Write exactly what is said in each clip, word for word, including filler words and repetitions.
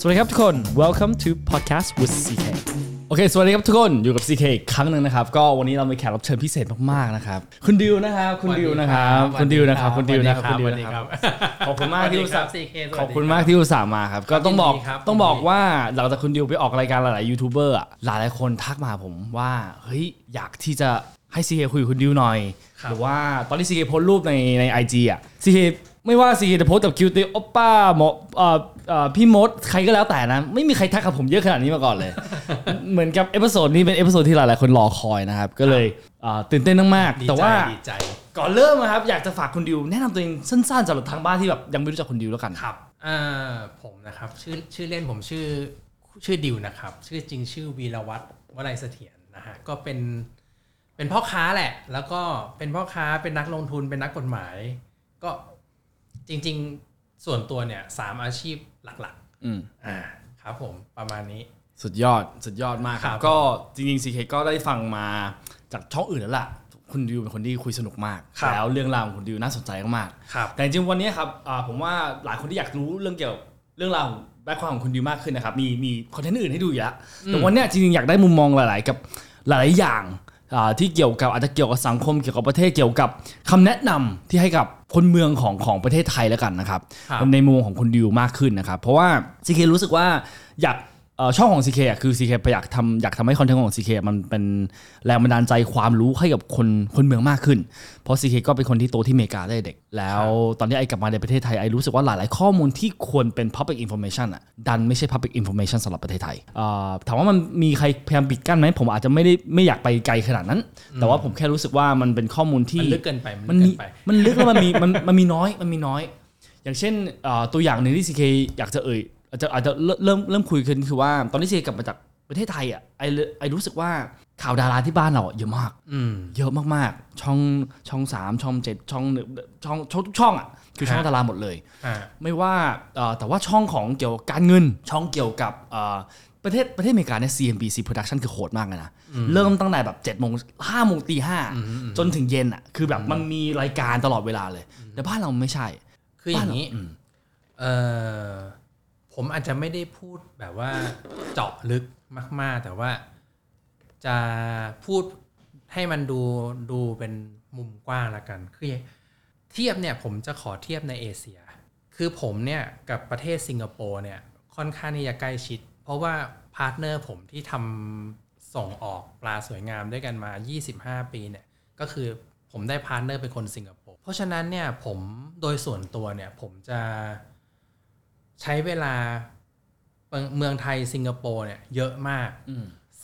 สวัสดีครับทุกคน Welcome to Podcast with ซี เค โอเคสวัสดีครับทุกคนอยู่กับ ซี เค อีกครั้งนึงนะครับก็วันนี้เรามีแขกรับเชิญพิเศษมากๆนะครับคุณดิวนะครับคุณดิวนะครับคุณดิวนะครับคุณดิวนะครับคุณดิวครับขอบคุณมากที่อุตส่าห์ ซี เค ขอบคุณมากที่อุตส่าห์มาครับก็ต้องบอกต้องบอกว่าหลังจากคุณดิวไปออกรายการหลายๆยูทูบเบอร์อ่ะหลายๆคนทักมาผมว่าเฮ้ยอยากที่จะให้ ซี เค คุยกับคุณดิวหน่อยหรือว่าตอนที่ ซี เค โพสต์รูปในใน ไอ จี อ่ะ ซี เค ไม่ว่า ซี เค จะโพสต์กับคิวตี้โอป้าหมอเอ่อพี่มดใครก็แล้วแต่นะไม่มีใครทักกับผมเยอะขนาดนี้มาก่อนเลย เหมือนกับเอพิโซดนี้เป็นเอพิโซดที่หลายๆคนรอคอยนะครับก็เลยตื่นเต้นมากๆแต่ว่าก่อนเริ่มนะครับอยากจะฝากคุณดิวแนะนำตัวเองสั้นๆสำหรับทางบ้านที่แบบยังไม่รู้จักคุณดิวแล้วกันครับผมนะครับชื่อชื่อเล่นผมชื่อชื่อดิวนะครับชื่อจริงชื่อวีรวัฒน์วลัยเสถียรนะฮะก็เป็นเป็นพ่อค้าแหละแล้วก็เป็นพ่อค้าเป็นนักลงทุนเป็นนักกฎหมายก็จริงๆส่วนตัวเนี่ยสามอาชีพหลักๆอืมอ่าครับผมประมาณนี้สุดยอดสุดยอดมากครับก็จริงๆ ซี เค ก็ได้ฟังมาจากช่องอื่นแล้วล่ะคุณดิวเป็นคนที่คุยสนุกมากแล้วเรื่องราวของคุณดิวน่าสนใจมากๆแต่จริงๆวันนี้ครับอ่าผมว่าหลายคนที่อยากรู้เรื่องเกี่ยวกับเรื่องราวแบ็คกราวด์ของคุณดิวมากขึ้นนะครับมีมีคอนเทนต์อื่นให้ดูอยู่แล้วแต่วันนี้จริงๆอยากได้มุมมองหลายๆกับหลายๆอย่างที่เกี่ยวกับอาจจะเกี่ยวกับสังคมเกี่ยวกับประเทศเกี่ยวกับคำแนะนำที่ให้กับคนเมืองของของประเทศไทยแล้วกันนะครับในมุมของคุณดิวมากขึ้นนะครับเพราะว่า ซี เค รู้สึกว่าอยากช่องของ ซี เค คือ ซี เค อยากทำอยากทำให้คอนเทนต์ของ ซี เค มันเป็นแรงบันดาลใจความรู้ให้กับคนคนเมืองมากขึ้นเพราะ ซี เค ก็เป็นคนที่โตที่อเมริกาได้เด็กแล้วตอนที่ไอ้กลับมาในประเทศไทยไอ้รู้สึกว่าหลายๆข้อมูลที่ควรเป็น public information อ่ะดันไม่ใช่ public information สำหรับประเทศไทยถามว่ามันมีใครพยายามปิดกั้นไหมผมอาจจะไม่ได้ไม่อยากไปไกลขนาดนั้นแต่ว่าผมแค่รู้สึกว่ามันเป็นข้อมูลที่มันลึกเกินไปมันมันลึกแล้วมันมีมันมันมีน้อยมันมีน้อยอย่างเช่นตัวอย่างนึงที่ ซี เค อยากจะเอ่ยอาจจะอาจจะเริ่มเริ่มคุยกันคือว่าตอนนี้ซี เค กลับมาจากประเทศไทยอ่ะไอไอรู้สึกว่าข่าวดาราที่บ้านเราเยอะมากเยอะมากๆช่องช่องสามช่องเจ็ดช่องช่องช่องทุกช่องอ่ะคือช่องดาราหมดเลยไม่ว่าแต่ว่าช่องของเกี่ยวกับการเงินช่องเกี่ยวกับประเทศประเทศอเมริกาเนี่ย ซี เอ็น บี ซี Production คือโหดมากเลยนะเริ่มตั้งแต่แบบเจ็ดโมงห้าโมงตีห้าจนถึงเย็นอ่ะคือแบบมันมีรายการตลอดเวลาเลยแต่บ้านเราไม่ใช่คืออย่างนี้ผมอาจจะไม่ได้พูดแบบว่าเจาะลึกมากๆแต่ว่าจะพูดให้มันดูดูเป็นมุมกว้างละกันคือเทียบเนี่ยผมจะขอเทียบในเอเชียคือผมเนี่ยกับประเทศสิงคโปร์เนี่ยค่อนข้างที่จะใกล้ชิดเพราะว่าพาร์ทเนอร์ผมที่ทำส่งออกปลาสวยงามด้วยกันมายี่สิบห้าปีเนี่ยก็คือผมได้พาร์ทเนอร์เป็นคนสิงคโปร์เพราะฉะนั้นเนี่ยผมโดยส่วนตัวเนี่ยผมจะใช้เวลาเมืองไทยสิงคโปร์เนี่ยเยอะมาก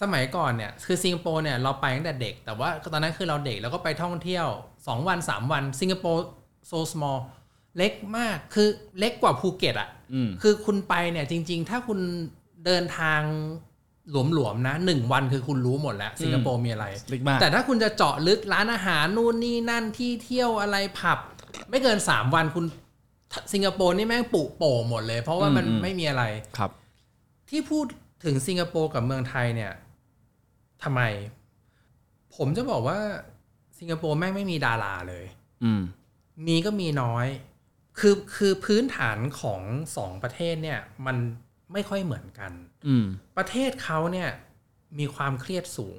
สมัยก่อนเนี่ยคือสิงคโปร์เนี่ยเราไปตั้งแต่เด็กแต่ว่าตอนนั้นคือเราเด็กแล้วก็ไปท่องเที่ยวสองวันสามวันสิงคโปร์โซสมอลเล็กมากคือเล็กกว่าภูเก็ตอ่ะคือคุณไปเนี่ยจริงๆถ้าคุณเดินทางหลวมๆนะหนึ่งวันคือคุณรู้หมดแล้วสิงคโปร์มีอะไรแต่ถ้าคุณจะเจาะลึกร้านอาหารนู่นนี่นั่นที่เที่ยวอะไรผับไม่เกินสามวันคุณสิงคโปร์นี่แม่งปุโป่หมดเลยเพราะว่ามันไม่มีอะไรครับที่พูดถึงสิงคโปร์กับเมืองไทยเนี่ยทำไมผมจะบอกว่าสิงคโปร์แม่งไม่มีดาราเลยมีก็มีน้อยคือคือพื้นฐานของสองประเทศเนี่ยมันไม่ค่อยเหมือนกันประเทศเขาเนี่ยมีความเครียดสูง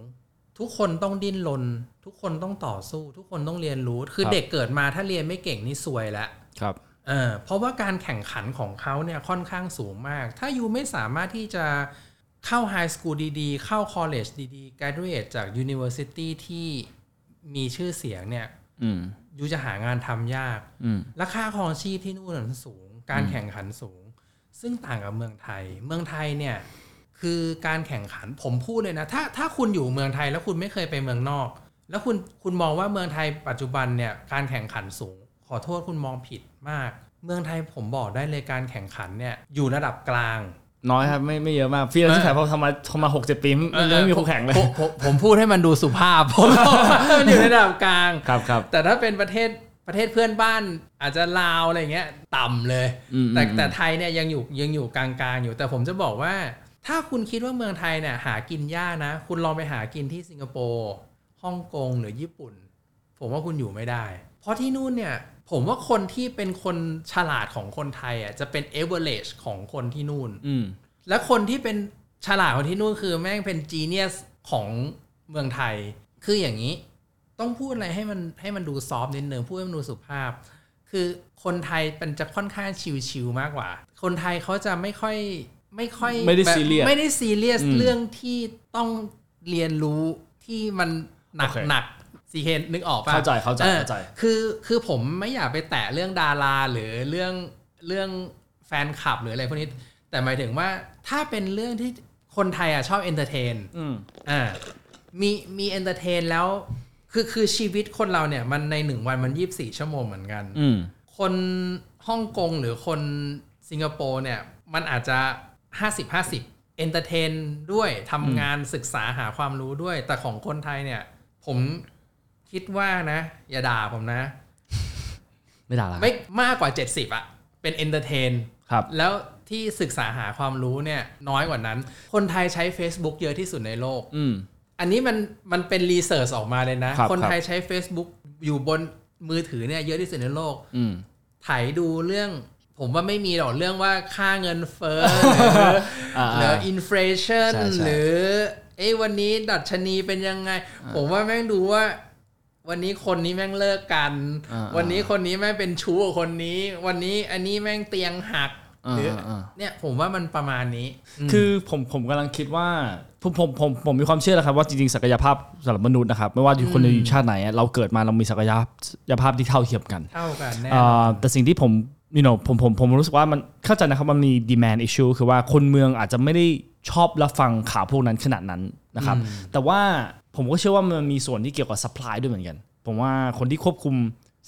ทุกคนต้องดิ้นรนทุกคนต้องต่อสู้ทุกคนต้องเรียนรู้คือเด็กเกิดมาถ้าเรียนไม่เก่งนี่ซวยแล้วครับเออเพราะว่าการแข่งขันของเขาเนี่ยค่อนข้างสูงมากถ้ายูไม่สามารถที่จะเข้าไฮสคูลดีๆเข้าคอลเลจดีๆ graduate จาก university ที่มีชื่อเสียงเนี่ยยูจะหางานทำยากและค่าครองชีพที่นู่นมันสูงการแข่งขันสูงซึ่งต่างกับเมืองไทยเมืองไทยเนี่ยคือการแข่งขันผมพูดเลยนะถ้าถ้าคุณอยู่เมืองไทยแล้วคุณไม่เคยไปเมืองนอกแล้วคุณคุณมองว่าเมืองไทยปัจจุบันเนี่ยการแข่งขันสูงขอโทษคุณมองผิดมากเมืองไทยผมบอกได้เลยการแข่งขันเนี่ยอยู่ระดับกลางน้อยครับไม่ไม่เยอะมากพี่เราที่ขายเพราะทำมาทำมาหกเจ็ดปีมันไม่มีคู่แข่งเลยผมพูดให้มันดูสุภาพผมมันอยู่ในระดับกลางครับครับแต่ถ้าเป็นประเทศประเทศเพื่อนบ้านอาจจะลาวอะไรเงี้ยต่ำเลยแต่แต่ไทยเนี่ยยังอยู่ยังอยู่กลางๆอยู่แต่ผมจะบอกว่าถ้าคุณคิดว่าเมืองไทยเนี่ยหากินยากนะคุณลองไปหากินที่สิงคโปร์ฮ่องกงหรือญี่ปุ่นผมว่าคุณอยู่ไม่ได้เพราะที่นู่นเนี่ย ผมว่าคนที่เป็นคนฉลาดของคนไทยอ่ะจะเป็น average ของคนที่นู่นและคนที่เป็นฉลาดของที่นู่นคือแม่งเป็น genius ของเมืองไทยคืออย่างนี้ต้องพูดอะไรให้มันให้มันดูซอฟต์นิดนึงพูดให้มันดูสุภาพคือคนไทยมันจะค่อนข้างชิลๆมากกว่าคนไทยเขาจะไม่ค่อยไม่ค่อยไม่ได้ซีเรียสไม่ได้ซีเรียสเรื่องที่ต้องเรียนรู้ที่มันหนักหนักซีเคนนึกออกป่ะเข้าใจเข้าใจเข้าใจคือคือผมไม่อยากไปแตะเรื่องดาราหรือเรื่องเรื่องแฟนคลับหรืออะไรพวกนี้แต่หมายถึงว่าถ้าเป็นเรื่องที่คนไทยอ่ะชอบเอนเตอร์เทนอ่ามีมีเอนเตอร์เทนแล้วคือคือชีวิตคนเราเนี่ยมันในหนึ่งวันมันยี่สิบสี่ชั่วโมงเหมือนกันคนฮ่องกงหรือคนสิงคโปร์เนี่ยมันอาจจะห้าสิบ ห้าสิบเอนเตอร์เทนด้วยทำงานศึกษาหาความรู้ด้วยแต่ของคนไทยเนี่ยผมคิดว่านะอย่าด่าผมนะไม่ด่าละไม่มากกว่าเจ็ดสิบอ่ะเป็นเอนเตอร์เทนครับแล้วที่ศึกษาหาความรู้เนี่ยน้อยกว่านั้นคนไทยใช้ Facebook เยอะที่สุดในโลกอืมอันนี้มันมันเป็นรีเสิร์ชออกมาเลยนะ ค, คนไทยใช้ Facebook อยู่บนมือถือเนี่ยเยอะที่สุดในโลกไถดูเรื่องผมว่าไม่มีหรอกเรื่องว่าค่าเงินเฟ้อ หรืออินฟลชันหรือเอ้วันนี้ดัชนีเป็นยังไงผมว่าแม่งดูว่าวันนี้คนนี้แม่งเลิกกันวันนี้คนนี้แม่งเป็นชู้กับคนนี้วันนี้อันนี้แม่งเตียงหักเนี่ยผมว่ามันประมาณนี้คือผมผมกำลังคิดว่าผมผมผมผมมีความเชื่อแล้วครับว่าจริงๆศักยภาพสำหรับมนุษย์นะครับไม่ว่าอยู่คนอยู่ชาติไหนเราเกิดมาเรามีศักยภาพที่เท่าเทียมกันเท่ากันแน่แต่สิ่งที่ผม you know ผมผมผมรู้สึกว่ามันเข้าใจนะครับมันมี demand issue คือว่าคนเมืองอาจจะไม่ได้ชอบรับฟังข่าวพวกนั้นขนาดนั้นนะครับแต่ว่าผมก็เชื่อว่ามันมีส่วนที่เกี่ยวกับ supply ด้วยเหมือนกันผมว่าคนที่ควบคุม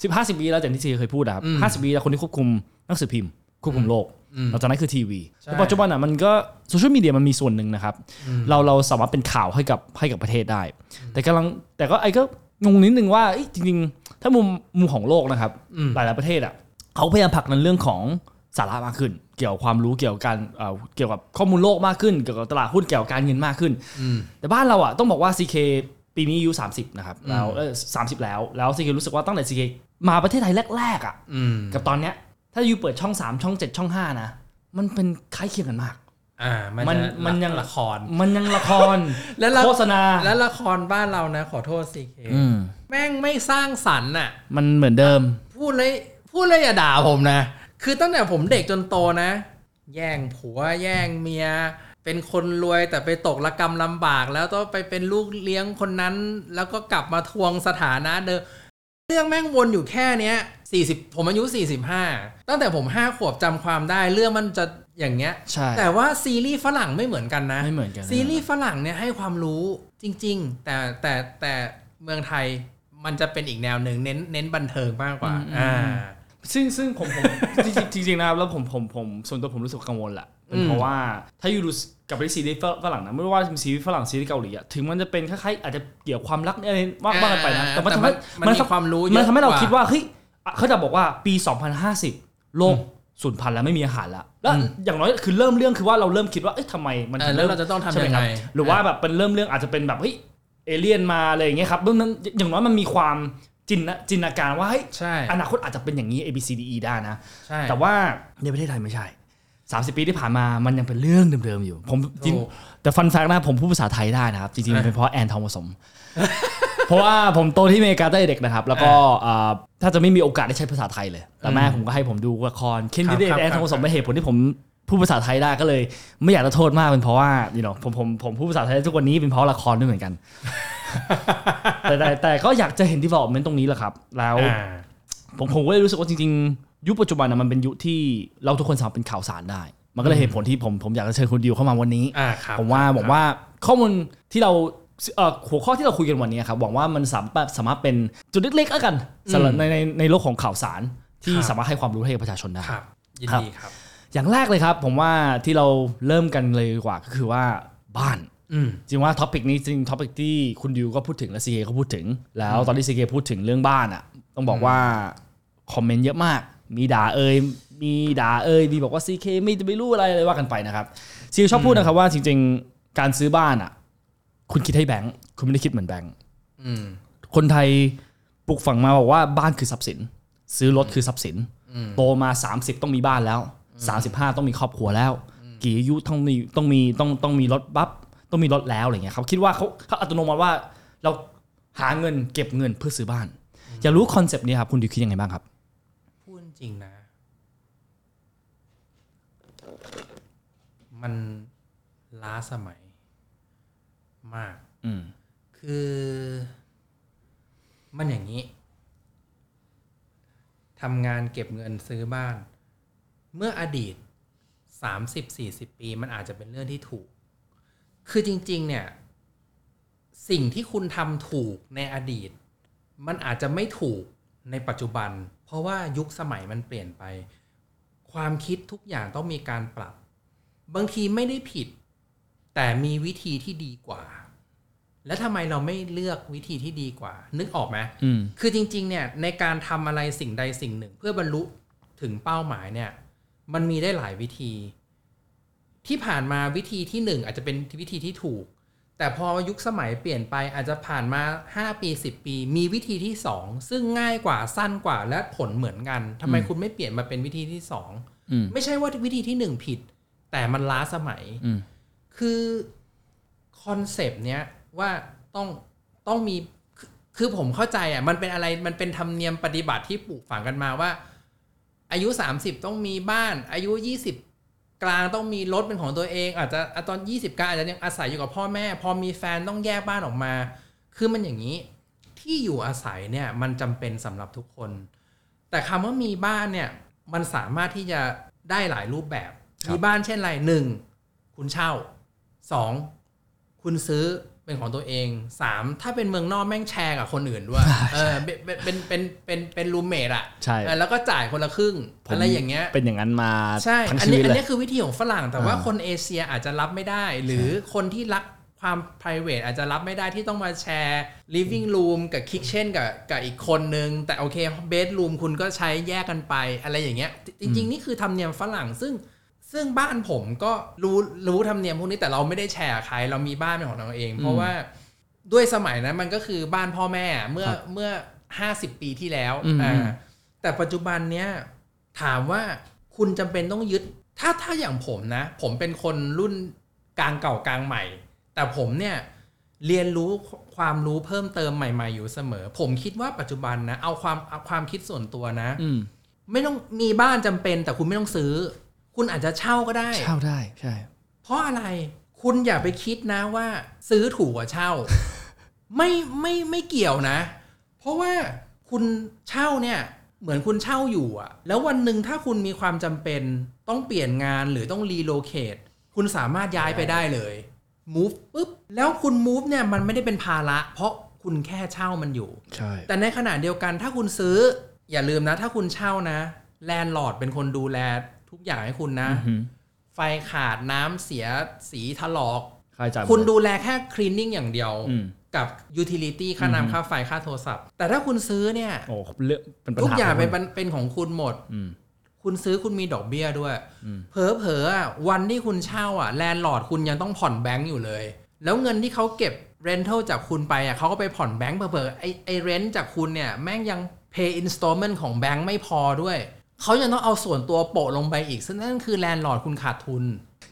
สิบ ห้าสิบปีแล้วแต่ที่ซีเคยพูดนะครับห้าสิบปีแล้วคนที่ควบคุมหนังสือพิมพ์ควบคุมโลกหลังจากนั้นคือทีวีแต่ปัจจุบันอ่ะมันก็โซเชียลมีเดียมันมีส่วนหนึ่งนะครับเราเราสามารถเป็นข่าวให้กับให้กับประเทศได้แต่กำลังแต่ก็ไอ้ก็งงนิดนึงว่าจริงๆถ้ามุมมุมของโลกนะครับหลายๆประเทศอ่ะเขาพยายามผลักดันเรื่องของสาระมากขึ้นเกี่ยวกับความรู้เกี่ยวกับการเกี่ยวกับข้อมูลโลกมากขึ้นเกี่ยวกับตลาดหุ้นเกี่ยวกับการเงินมากขึ้นแต่บ้านเราอ่ะต้องบอกว่า ซี เค ปีนี้อายุสามสิบนะครับแล้วเออสามสิบแล้วแล้ว ซี เค รู้สึกว่าตั้งแต่ ซี เค มาประเทศไทยแรกๆอ่ะกับตอนเนี้ยถ้าอยู่เปิดช่องสามช่องเจ็ดช่องห้านะมันเป็นคล้ายเคียงกันมากอ่ามันมันยังละครมันยังละคร และโฆษณาและละครบ้านเรานะขอโทษ ซี เค แม่งไม่สร้างสรรค์น่ะมันเหมือนเดิมพูดเลยพูดเลยอย่าด่าผมนะคือตั้งแต่ผมเด็กจนโตนะแย่งผัวแย่งเมียเป็นคนรวยแต่ไปตกระกำลำบากแล้วต้องไปเป็นลูกเลี้ยงคนนั้นแล้วก็กลับมาทวงสถานะเดิมเรื่องแม่งวนอยู่แค่เนี้ยสี่สิบผมอายุสี่สิบห้าตั้งแต่ผมห้าขวบจำความได้เรื่องมันจะอย่างเงี้ยแต่ว่าซีรีส์ฝรั่งไม่เหมือนกันนะไม่เหมือนกันซีรีส์ฝรั่งเนี่ยให้ความรู้จริงๆแต่แต่แต่เมืองไทยมันจะเป็นอีกแนวหนึ่งเน้นเน้นบันเทิงมากกว่าอ่าซึ่งซึ่งผมผมจริงๆนะครับแล้วผมผมผมส่วนตัวผมรู้สึกกังวลแหละเพราะว่าถ้าอยู่ดูกับซีรีส์ฝรั่งนะไม่ว่าซีรีส์ฝรั่งซีรีส์เกาหลีอะถึงมันจะเป็นคล้ายๆอาจจะเกี่ยวความรักอะไรว่ากันไปนะแต่มันทำให้มันมีความรู้เยอะมันทำให้เราคิดว่าเฮ้ยเขาจะบอกว่าปีสองพันห้าสิบโลกสูญพันธุ์แล้วไม่มีอาหารแล้วแล้วอย่างน้อยคือเริ่มเรื่องคือว่าเราเริ่มคิดว่าเอ๊ะทำไมมันถึงแล้วเราจะต้องทำยังไงหรือว่าแบบเป็นเริ่มเรื่องอาจจะเป็นแบบเฮ้ยเอเลี่ยนมาอะไรอย่างเงี้ยครับเรื่องนั้นอย่างน้อยมันมีความจินจินตนาการว่าเฮ้ยอนาคตอาจจะเป็นอย่างนี้ A B C D E ได้นะแต่ว่าในประเทศไทยไม่ใช่สามสิบปีที่ผ่านมามันยังเป็นเรื่องเดิมๆอยู่ผมจริงแต่ฟันแฟกต์นะผมพูดภาษาไทยได้นะครับจริงๆเป็นเพราะแอนทองผสมเพราะว่าผมโตที่อเมริกาตั้งแต่เด็กนะครับแล้วก็ถ้าจะไม่มีโอกาสได้ใช้ภาษาไทยเลยแต่แม่ผมก็ให้ผมดูละครเคนดี้แอนทองผสมเป็นเหตุผลที่ผมพูดภาษาไทยได้ก็เลยไม่อยากจะโทษมากเป็นเพราะว่านี่เนาะผมผมผมพูดภาษาไทยทุกวันนี้เป็นเพราะละครด้วยเหมือนกันแต่แต่ก็อยากจะเห็นที่บอกมันตรงนี้แหละครับแล้วผมผมก็เลยรู้สึกว่าจริงๆยุคปัจจุบันนะมันเป็นยุคที่เราทุกคนสามารถเป็นข่าวสารได้มันก็เลยเหตุผลที่ผมผมอยากจะเชิญคุณดิวเข้ามาวันนี้ผมว่าบอกว่าข้อมูลที่เราหัวข้อที่เราคุยกันวันนี้ครับหวังว่ามันสามารถสามารถเป็นจุดเล็กๆแล้วกันสำหรับในในในโลกของข่าวสารที่สามารถให้ความรู้ให้ประชาชนได้ครับยินดีครับอย่างแรกเลยครับผมว่าที่เราเริ่มกันเลยดีกว่าก็คือว่าบ้านจริงว่าท็อปิกนี้จริงท็อปิกที่คุณดิวก็พูดถึงและ ซี เค ก็พูดถึงแล้วตอนที่ ซี เค พูดถึงเรื่องบ้านอ่ะต้องบอกว่าคอมเมนต์เยอะมากมีด่าเอ่ยมีด่าเอ่ยมีบอกว่า ซี เค ไม่ไม่รู้อะไรอะไรว่ากันไปนะครับ ซี เค ชอบพูดนะครับว่าจริงๆการซื้อบ้านอ่ะคุณคิดให้แบงค์คุณไม่ได้คิดเหมือนแบงค์คนไทยปลูกฝังมาบอกว่าบ้านคือทรัพย์สิน ซื้อรถคือทรัพย์สินโตมาสามสิบต้องมีบ้านแล้วสามสิบห้าต้องมีครอบครัวแล้วกี่อายุต้องมีต้องมีต้องต้องมีรถบัฟต้องมีรถแล้วอะไรเงี้ยเขาคิดว่าเขาเขาอัตโนมัติว่าเราหาเงินเก็บเงินเพื่อซื้อบ้านอยากรู้คอนเซปต์นี้ครับคุณดิวคิดยังไงบ้างครับพูดจริงนะมันล้าสมัยมากคือมันอย่างนี้ทำงานเก็บเงินซื้อบ้านเมื่ออดีต สามสิบถึงสี่สิบ ปีมันอาจจะเป็นเรื่องที่ถูกคือจริงๆเนี่ยสิ่งที่คุณทำถูกในอดีตมันอาจจะไม่ถูกในปัจจุบันเพราะว่ายุคสมัยมันเปลี่ยนไปความคิดทุกอย่างต้องมีการปรับบางทีไม่ได้ผิดแต่มีวิธีที่ดีกว่าแล้วทำไมเราไม่เลือกวิธีที่ดีกว่านึกออกไหมคือจริงๆเนี่ยในการทำอะไรสิ่งใดสิ่งหนึ่งเพื่อบรรลุถึงเป้าหมายเนี่ยมันมีได้หลายวิธีที่ผ่านมาวิธีที่หนึ่งอาจจะเป็นวิธีที่ถูกแต่พอยุคสมัยเปลี่ยนไปอาจจะผ่านมาห้าปีสิบปีมีวิธีที่สองซึ่งง่ายกว่าสั้นกว่าและผลเหมือนกันทำไมคุณไม่เปลี่ยนมาเป็นวิธีที่สองไม่ใช่ว่าวิธีที่หนึ่งผิดแต่มันล้าสมัยคือคอนเซปต์เนี้ยว่าต้องต้องมีคือผมเข้าใจอ่ะมันเป็นอะไรมันเป็นธรรมเนียมปฏิบัติที่ปลูกฝังกันมาว่าอายุสามสิบต้องมีบ้านอายุยี่สิบกลางต้องมีรถเป็นของตัวเองอาจจะตอนยี่สิบกลางอาจจะยังอาศัยอยู่กับพ่อแม่พอมีแฟนต้องแยกบ้านออกมาคือมันอย่างนี้ที่อยู่อาศัยเนี่ยมันจำเป็นสำหรับทุกคนแต่คำว่ามีบ้านเนี่ยมันสามารถที่จะได้หลายรูปแบบมีบ้านเช่นไรหนึ่งคุณเช่าสองคุณซื้อเป็นของตัวเองสามถ้าเป็นเมืองนอกแม่งแชร์กับคนอื่นด้วยเออเป็นเป็นเป็นเป็นเป็นรูมเมทอ่ะแล้วก็จ่ายคนละครึ่งอะไรอย่างเงี้ยเป็นอย่างนั้นมาใช่อันนี้อันนี้คือวิธีของฝรั่งแต่ว่าคนเอเชียอาจจะรับไม่ได้หรือคนที่รักความ private อาจจะรับไม่ได้ที่ต้องมาแชร์ living room กับ kitchen กับกับอีกคนนึงแต่โอเค bedroom คุณก็ใช้แยกกันไปอะไรอย่างเงี้ยจริงๆนี่คือธรรมเนียมฝรั่งซึ่งซึ่งบ้านผมก็รู้รู้ธรรมเนียมพวกนี้แต่เราไม่ได้แชร์ใครเรามีบ้านเป็นของเราเองเพราะว่าด้วยสมัยนั้นมันก็คือบ้านพ่อแม่เมื่อเมื่อห้าสิบปีที่แล้วอ่าแต่ปัจจุบันเนี้ยถามว่าคุณจำเป็นต้องยึดถ้าถ้าอย่างผมนะผมเป็นคนรุ่นกลางเก่ากลางใหม่แต่ผมเนี่ยเรียนรู้ความรู้เพิ่มเติมใหม่ๆอยู่เสมอผมคิดว่าปัจจุบันนะเอาความเอาความคิดส่วนตัวนะไม่ต้องมีบ้านจำเป็นแต่คุณไม่ต้องซื้อคุณอาจจะเช่าก็ได้เช่าได้ใช่เพราะอะไรคุณอย่าไปคิดนะว่าซื้อถูกกว่าเช่า ไม่ไม่ไม่เกี่ยวนะเพราะว่าคุณเช่าเนี่ยเหมือนคุณเช่าอยู่อะแล้ววันหนึ่งถ้าคุณมีความจำเป็นต้องเปลี่ยนงานหรือต้องรีโลเคทคุณสามารถย้ายไปได้เลย move ปุ๊บแล้วคุณ move เนี่ยมันไม่ได้เป็นภาระเพราะคุณแค่เช่ามันอยู่ใช่แต่ในขณะเดียวกันถ้าคุณซื้ออย่าลืมนะถ้าคุณเช่านะแลนด์ลอร์ดเป็นคนดูแลทุกอย่างให้คุณนะ mm-hmm. ไฟขาดน้ำเสียสีถลอกคุณดูแลแค่คลีนนิ่งอย่างเดียว mm-hmm. กับยูทิลิตี้ค่าน้ำ mm-hmm. ค่าไฟค่าโทรศัพท์แต่ถ้าคุณซื้อเนี่ยโอ้เป็นปัญหาทุกอย่างเป็นเป็นของคุณหมด mm-hmm. คุณซื้อคุณมีดอกเบี้ยด้วย mm-hmm. เผลอๆวันที่คุณเช่าอ่ะแลนด์ลอร์ดคุณยังต้องผ่อนแบงก์อยู่เลยแล้วเงินที่เขาเก็บเรนทัลจากคุณไปอ่ะเขาก็ไปผ่อนแบงก์เผลอๆไอไอเรนท์จากคุณเนี่ยแม่งยัง pay installment ของแบงก์ไม่พอด้วยเขายังต้องเอาส่วนตัวโปะลงไปอีกซึ่งนั่นคือแลนด์ลอร์ดคุณขาดทุน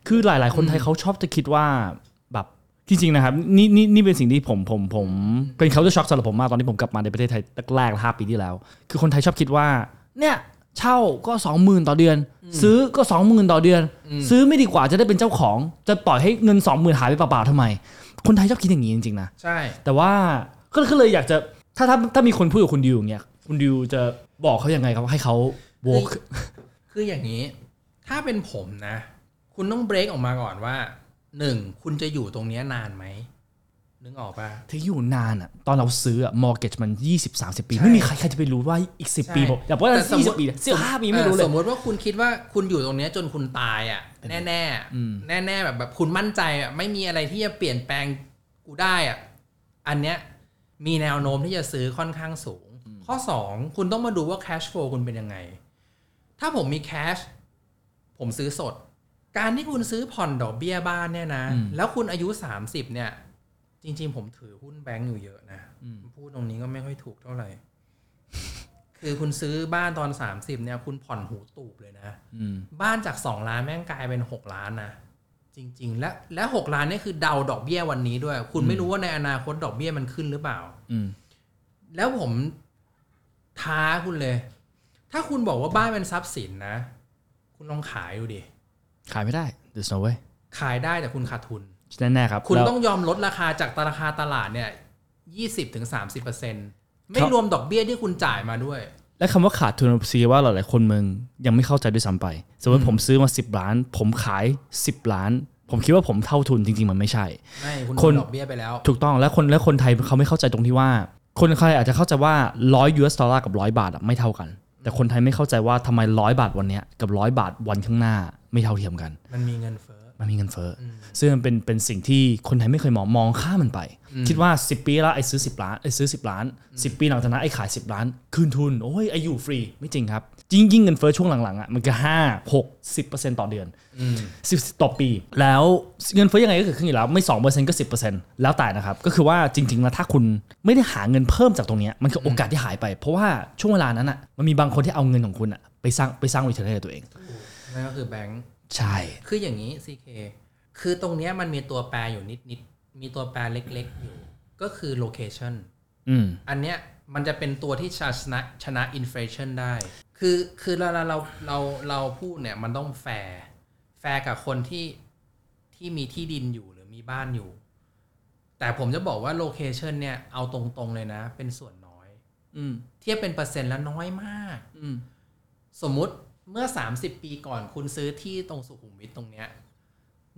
คือหลายๆคนไทยเขาชอบจะคิดว่าแบบจริงๆนะครับนี่นี่นี่เป็นสิ่งที่ผมผมผมเป็นเขาจะช็อกสำหรับผมมากตอนที่ผมกลับมาในประเทศไทยแรกๆห้าปีที่แล้วคือคนไทยชอบคิดว่าเนี่ยเช่าก็สองหมื่นต่อเดือนซื้อก็สองหมื่นต่อเดือนซื้อไม่ดีกว่าจะได้เป็นเจ้าของจะปล่อยให้เงินสองหมื่นหายไปเปล่าๆทำไมคนไทยชอบคิดอย่างนี้จริงๆนะใช่แต่ว่าก็เลยอยากจะถ้าถ้าถ้ามีคนพูดกับคุณดิวอย่างเงี้ยคุณดิวจะบอกเขายังไงครับให้เขาWalk. คืออย่างนี้ถ้าเป็นผมนะคุณต้องเบรกออกมาก่อนว่าหนึ่งคุณจะอยู่ตรงนี้นานไหมนึกออกป่ะถ้าอยู่นานอ่ะตอนเราซื้ออ่ะมอร์เกจมัน ยี่สิบถึงสามสิบ ปีไม่มีใครใครจะไปรู้ว่าอีกสิบปีบอกแต่ว่ายี่สิบปีเสียห้าปีไม่รู้เลยสมมติว่าคุณคิดว่าคุณอยู่ตรงนี้จนคุณตายอ่ะแน่แน่แน่แน่แบบแบบคุณมั่นใจอ่ะไม่มีอะไรที่จะเปลี่ยนแปลงกูได้อ่ะอันเนี้ยมีแนวโน้มที่จะซื้อค่อนข้างสูงข้อสองคุณต้องมาดูว่าแคชโฟลว์คุณเป็นยังไงถ้าผมมีแคชผมซื้อสดการที่คุณซื้อผ่อนดอกเบี้ยบ้านเนี่ยนะแล้วคุณอายุสามสิบเนี่ยจริงๆผมถือหุ้นแบงก์อยู่เยอะนะพูดตรงนี้ก็ไม่ค่อยถูกเท่าไหร่ คือคุณซื้อบ้านตอนสามสิบเนี่ยคุณผ่อนหูตูบเลยนะบ้านจากสองล้านแม่งกลายเป็นหกล้านนะจริงๆและและหกล้านนี่คือเดาดอกเบี้ยวันนี้ด้วยคุณไม่รู้ว่าในอนาคตดอกเบี้ยมันขึ้นหรือเปล่าแล้วผมท้าคุณเลยถ้าคุณบอกว่าบ้านเป็นทรัพย์สินนะคุณลองขายดูดิขายไม่ได้ there's no way ขายได้แต่คุณขาดทุนแน่ๆครับคุณต้องยอมลดราคาจากราคาตลาดเนี่ย ยี่สิบถึงสามสิบเปอร์เซ็นต์ ไม่รวมดอกเบี้ยที่คุณจ่ายมาด้วยและคำว่าขาดทุนซีว่าหลายๆคนมึงยังไม่เข้าใจด้วยซ้ำไปสมมติผมซื้อมาสิบล้านผมขายสิบล้านผมคิดว่าผมเท่าทุนจริงๆมันไม่ใช่ไม่คุณโดนดอกเบี้ยไปแล้วถูกต้องและคนและคนไทยเขาไม่เข้าใจตรงที่ว่าคนไทยอาจจะเข้าใจว่าหนึ่งร้อย ยู เอส ดอลลาร์กับหนึ่งร้อยบาทไม่เท่ากันแต่คนไทยไม่เข้าใจว่าทำไมหนึ่งร้อยบาทวันนี้กับหนึ่งร้อยบาทวันข้างหน้าไม่เท่าเทียมกันมันมีเงินเฟ้อมันมีเงินเฟ้อซึ่งมันเป็นเป็นสิ่งที่คนไทยไม่เคยมองมองข้ามมันไปคิดว่าสิบปีแล้วไอ้ซื้อสิบล้านไอ้ซื้อสิบล้านสิบปีหลังจากนั้นไอ้ขายสิบล้านคืนทุนโอ้ยไอ้อยู่ฟรีไม่จริงครับยิ่งยิ่งเงินเฟ้อช่วงหลังๆอ่ะมันก็ห้า หก สิบเปอร์เซ็นต์ ต่อเดือนสิบต่อปีแล้วเงินเฟ้อยังไงก็เกิดขึ้นอยู่แล้วไม่ สองเปอร์เซ็นต์ ก็ สิบเปอร์เซ็นต์ แล้วแต่นะครับก็คือว่าจริงๆแล้วถ้าคุณไม่ได้หาเงินเพิ่มจากตรงนี้มันคือโอกาสที่หายไปเพราะว่าช่วงเวลานั้นอ่ะมันมีบางคนที่เอาเงินของคุณอ่ะไปสร้างไปสร้าง return ให้ตัวเองนั่นก็คือแบงค์ใช่คืออย่างนี้ ซี เค คือตรงนี้มันมีตัวแปรอยู่นิดๆมีตัวแปรเล็กๆอยู่ก็คือโลเคชั่นอันเนี้ยมันจะเป็นตัวที่ชนะชนะอินเฟลชั่นได้คือคือเราเราเราเราพูดเนี่ยมันต้องแฟร์แฟร์กับคนที่ที่มีที่ดินอยู่หรือมีบ้านอยู่แต่ผมจะบอกว่าโลเคชั่นเนี่ยเอาตรงๆเลยนะเป็นส่วนน้อยเทียบเป็นเปอร์เซ็นต์แล้วน้อยมากสมมุติเมื่อสามสิบปีก่อนคุณซื้อที่ตรงสุขุมวิทตรงเนี้ย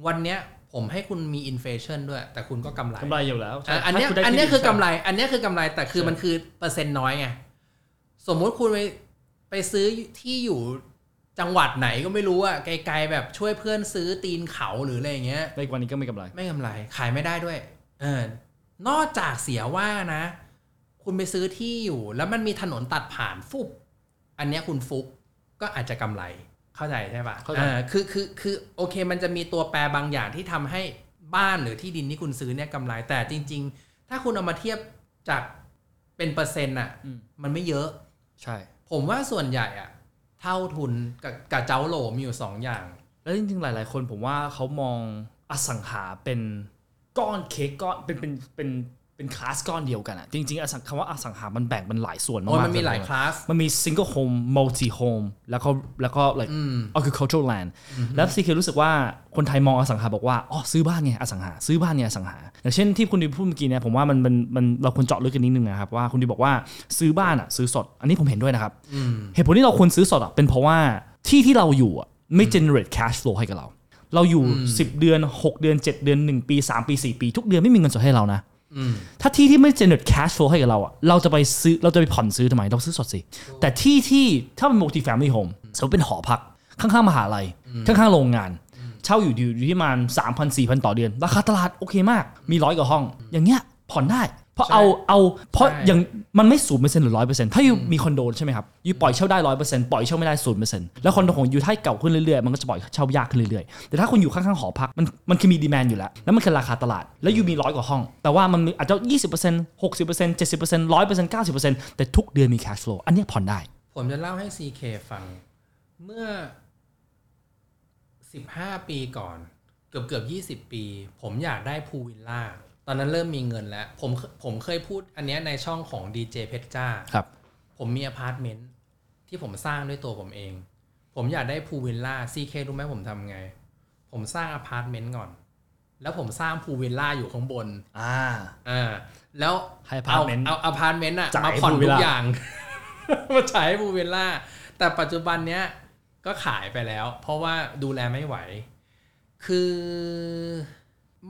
วันเนี้ยผมให้คุณมีอินเฟลชั่นด้วยแต่คุณก็กำไรกำไรอยู่แล้วอันเนี้ยอันเนี้ยคือกำไรอันเนี้ยคือกำไรแต่คือมันคือเปอร์เซ็นต์น้อยไงสมมุติคุณไปไปซื้อที่อยู่จังหวัดไหนก็ไม่รู้อะไกลๆแบบช่วยเพื่อนซื้อตีนเขาหรืออะไรอย่างเงี้ยในวันนี้ก็ไม่กำไรไม่กำไรขายไม่ได้ด้วยเออนอกจากเสียว่านะคุณไปซื้อที่อยู่แล้วมันมีถนนตัดผ่านฟุบอันเนี้ยคุณฟุบก็อาจจะกำไรเข้าใจใช่ป่ะอ่าคือคือคือโอเคมันจะมีตัวแปรบางอย่างที่ทำให้บ้านหรือที่ดินที่คุณซื้อเนี่ยกำไรแต่จริงๆถ้าคุณเอามาเทียบจากเป็นเปอร์เซ็นต์อ่ะมันไม่เยอะใช่ผมว่าส่วนใหญ่อ่ะเท่าทุนกับกับเจ้าโหลมีอยู่สองอย่างแล้วจริงๆหลายๆคนผมว่าเขามองอสังหาเป็นก้อนเค้กก้อนเป็นเป็นเป็นเป็นคลาสก้อนเดียวกันอ่ะจริงๆคำว่าอสังหามันแบ่งเป็นหลายส่วนมากๆมันมีหลายคลาสมันมี single home multi home แล้วก็แล้วก็ like agricultural land แล้ว ซี เค รู้สึกว่าคนไทยมองอสังหาบอกว่าอ๋อซื้อบ้านไงอสังหาซื้อบ้านไงอสังหาอย่างเช่นที่คุณดิพูดเมื่อกี้เนี่ยผมว่ามันมันมันเราควรเจาะลึกกันนิดนึงนะครับว่าคุณดิบอกว่าซื้อบ้านอ่ะซื้อสดอันนี้ผมเห็นด้วยนะครับเหตุผลที่เราควรซื้อสดอ่ะเป็นเพราะว่าที่ที่เราอยู่อ่ะไม่ generate cash flow ให้กับเราเราอยู่สิบเดือนหกเดือนเจ็ดเดือนหนึ่งปีสามปีสี่ปีทุกเดือนไม่มีเงินสดให้เรานะถ้าที่ที่ไม่ generate cash flow ให้กับเราอ่ะเราจะไปซื้อเราจะไปผ่อนซื้อทำไมเราซื้อสดสิแต่ที่ที่ถ้าเป็น multi family home สมมติเป็นหอพักข้างๆมหาลัยข้างๆโรงงานเช่าอยู่อยู่ที่ประมาณ สามพัน สี่พัน ต่อเดือนราคาตลาดโอเคมากมีร้อยกว่าห้องอย่างเงี้ยผ่อนได้เพราะเอาเอาเพราะอย่างมันไม่ ศูนย์เปอร์เซ็นต์ หรือ หนึ่งร้อยเปอร์เซ็นต์ ถ้าอยู่มีคอนโดใช่ไหมครับอยู่ปล่อยเช่าได้ หนึ่งร้อยเปอร์เซ็นต์ ปล่อยเช่าไม่ได้ ศูนย์เปอร์เซ็นต์ แล้วคอนโดของอยู่ให้เก่าขึ้นเรื่อยๆมันก็จะปล่อยเช่ายากขึ้นเรื่อยๆแต่ถ้าคุณอยู่ข้างๆหอพักมันมันคือมีดีมานด์อยู่แล้วแล้วมันคือราคาตลาดแล้วอยู่มีร้อยกว่าห้องแต่ว่ามันอาจจะ ยี่สิบเปอร์เซ็นต์ หกสิบเปอร์เซ็นต์ เจ็ดสิบเปอร์เซ็นต์ หนึ่งร้อยเปอร์เซ็นต์ เก้าสิบเปอร์เซ็นต์ แต่ทุกเดือนมี cash flow อันนี้ผ่อนได้ผมจะเล่าให้ ซี เค ฟังเมื่อสิบห้าปีก่อนเกือบๆยี่สิบปีผมอยากได้พูลวิลล่าตอนนั้นเริ่มมีเงินแล้วผมผมเคยพูดอันนี้ในช่องของดีเจเพชรจ้าครับผมมีอพาร์ตเมนต์ที่ผมสร้างด้วยตัวผมเองผมอยากได้พูลวิลล่า ซี เค รู้ไหมผมทำไงผมสร้างอพาร์ตเมนต์ก่อนแล้วผมสร้างพูลวิลล่าอยู่ข้างบนอ่าอ่าแล้วเอาเอาอพาร์ตเมนต์อะมาผ่อนทุกอย่าง มาจ่ายให้พูลวิลล่าแต่ปัจจุบันเนี้ยก็ขายไปแล้วเพราะว่าดูแลไม่ไหวคือ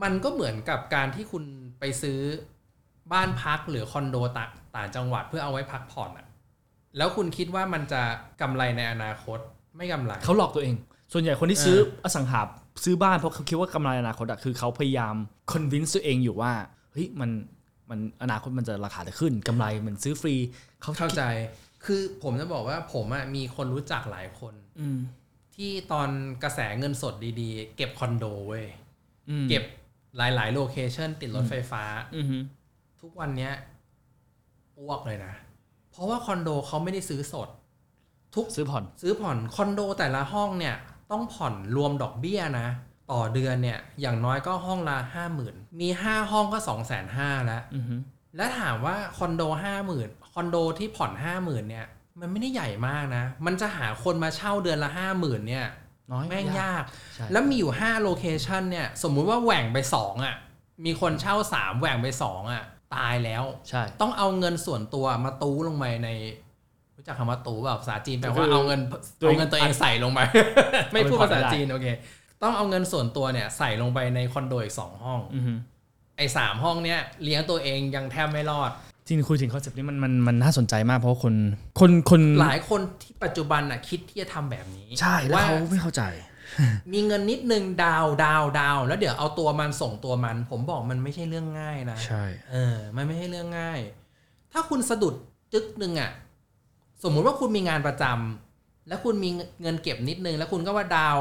มันก็เหมือนกับการที่คุณไปซื้อบ้านพักหรือคอนโดต่างจังหวัดเพื่อเอาไว้พักผ่อนอ่ะแล้วคุณคิดว่ามันจะกำไรในอนาคตไม่กำไรเขาหลอกตัวเองส่วนใหญ่คนที่ซื้ออสังหาซื้อบ้านเพราะเขาคิดว่ากำไรอนาคตคือเขาพยายาม convince ตัวเองอยู่ว่าเฮ้ยมันมันอนาคตมันจะราคาจะขึ้นกำไรมันซื้อฟรีเขาเข้าใจคือผมจะบอกว่าผมอ่ะมีคนรู้จักหลายคนที่ตอนกระแสเงินสดดีๆเก็บคอนโดเว้ยเก็บหลายๆโลเคชั่นติดรถไฟฟ้าทุกวันนี้อ้วกเลยนะ เพราะว่าคอนโดเขาไม่ได้ซื้อสดทุกซื้อผ่อนซื้อผ่อนคอนโดแต่ละห้องเนี่ยต้องผ่อนรวมดอกเบี้ยนะต่อเดือนเนี่ยอย่างน้อยก็ห้องละ ห้าหมื่น มีห้าห้องก็ สองแสนห้าพัน แล้วอือฮึแล้วถามว่าคอนโด ห้าหมื่น คอนโดที่ผ่อน ห้าหมื่น เนี่ยมันไม่ได้ใหญ่มากนะมันจะหาคนมาเช่าเดือนละ ห้าหมื่น เนี่ยน้อยแม่งยากแล้วมีอยู่ห้าโลเคชั่นเนี่ยสมมุติว่าแหว่งไปสองอ่ะมีคนเช่าสามแหว่งไปสองอ่ะตายแล้วต้องเอาเงินส่วนตัวมาตู้ลงไปในรู้จักคำว่าตู้แบบภาษาจีนแปลว่าเอาเงินเอาเงินตัวเองใส่ลงไปไม่พูดภาษาจีนโอเคต้องเอาเงินส่วนตัวเนี่ยใส่ลงไปในคอนโดอีกสองห้องไอ้สามห้องเนี้ยเลี้ยงตัวเองยังแทบไม่รอดจริงคุยถึงคอนเซ็ปต์นี้มันมันมันน่าสนใจมากเพราะคนคนคนหลายคนที่ปัจจุบันน่ะคิดที่จะทำแบบนี้ใช่แล้วเขาไม่เข้าใจมีเงินนิดนึงดาวดาวดาวแล้วเดี๋ยวเอาตัวมันส่งตัวมันผมบอกมันไม่ใช่เรื่องง่ายนะใช่เออมันไม่ใช่เรื่องง่ายถ้าคุณสะดุดจึ๊กนึงอ่ะสมมุติว่าคุณมีงานประจำแล้วคุณมีเงินเก็บนิดนึงแล้วคุณก็ว่าดาว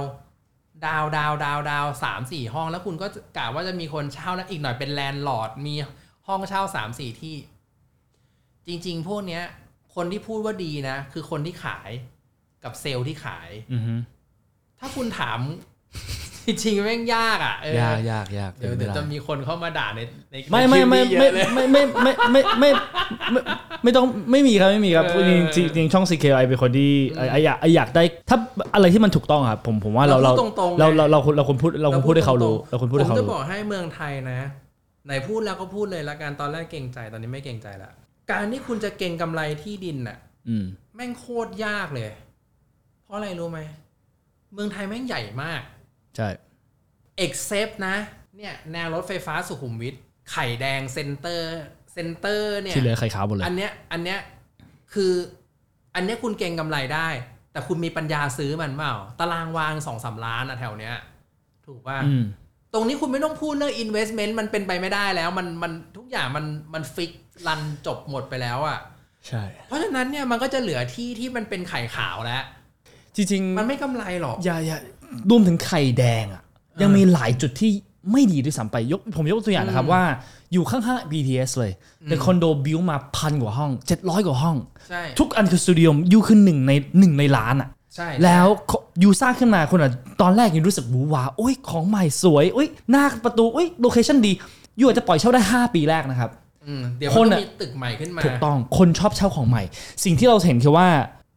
ดาวดาวดาวดาวสามสี่ห้องแล้วคุณก็กะว่าจะมีคนเช่าแล้วอีกหน่อยเป็นแลนด์ลอร์ดมีห้องเช่าสามสี่ที่จริงๆพวกเนี้ยคนที่พูดว่าดีนะคือคนที่ขายกับเซลล์ที่ขายถ้าคุณถาม จริงๆแม่งยากอ่ะเออยากๆๆเดี๋ยวจะมีคนเข้ามาด่าในในคลิปนี้ไม่ๆๆไม่ไม่ไม่ไม่ไม่ไม่ต้องไม่มีครับไม่มีครับจริงจริงช่อง ซี เค ไอ เป็นคนที่ไอ้อยากไอ้อยากได้ถ้าอะไรที่มันถูกต้องครับผมผมว่าเราเราเราเราเราคนพูดเราคนพูดให้เขารู้เราคนพูดให้เขารู้ผมจะบอกให้เมืองไทยนะไหนพูดแล้วก็พูดเลยละกันตอนแรกเกรงใจตอนนี้ไม่เกรงใจละการที่คุณจะเก็งกำไรที่ดินน่ะแม่งโคตรยากเลยเพราะอะไรรู้ไหมเมืองไทยแม่งใหญ่มากใช่ except นะเนี่ยแนวรถไฟฟ้าสุขุมวิทไข่แดงเซ็นเตอร์เซ็นเตอร์เนี่ยที่เหลือไข่ขาวหมดเลยอันเนี้ยอันเนี้ยคืออันเนี้ยคุณเก็งกำไรได้แต่คุณมีปัญญาซื้อมันเปล่าตารางวาง สองถึงสาม ล้านอะแถวเนี้ยถูกป่ะตรงนี้คุณไม่ต้องพูดเรื่อง investment มันเป็นไปไม่ได้แล้วมันมันทุกอย่างมันมันฟิกรันจบหมดไปแล้วอ่ะใช่เพราะฉะนั้นเนี่ยมันก็จะเหลือที่ที่มันเป็นไข่ขาวแล้วจริงๆมันไม่กำไรหรอกอย่าอย่ารวมถึงไข่แดงอ่ะยังมีหลายจุดที่ไม่ดีด้วยซ้ำไปยกผมยกตัวอย่างนะครับว่าอยู่ข้างๆ บี ที เอส เลยแต่คอนโดบิวมาพันกว่าห้องเจ็ดร้อยกว่าห้องใช่ทุกอันคือสตูดิโอยูคือหนึ่งในหนึ่งในล้านอ่ะใช่แล้วยูสร้างขึ้นมาคนอ่ะตอนแรกยังรู้สึกบูว้าโอ๊ยของใหม่สวยโอ๊ยหน้าประตูโอ๊ยโลเคชั่นดียูอาจจะปล่อยเช่าได้ห้าปีแรกนะครับเดี๋ยวมันมีตึกใหม่ขึ้นมาถูกต้องคนชอบเช่าของใหม่สิ่งที่เราเห็นคือว่า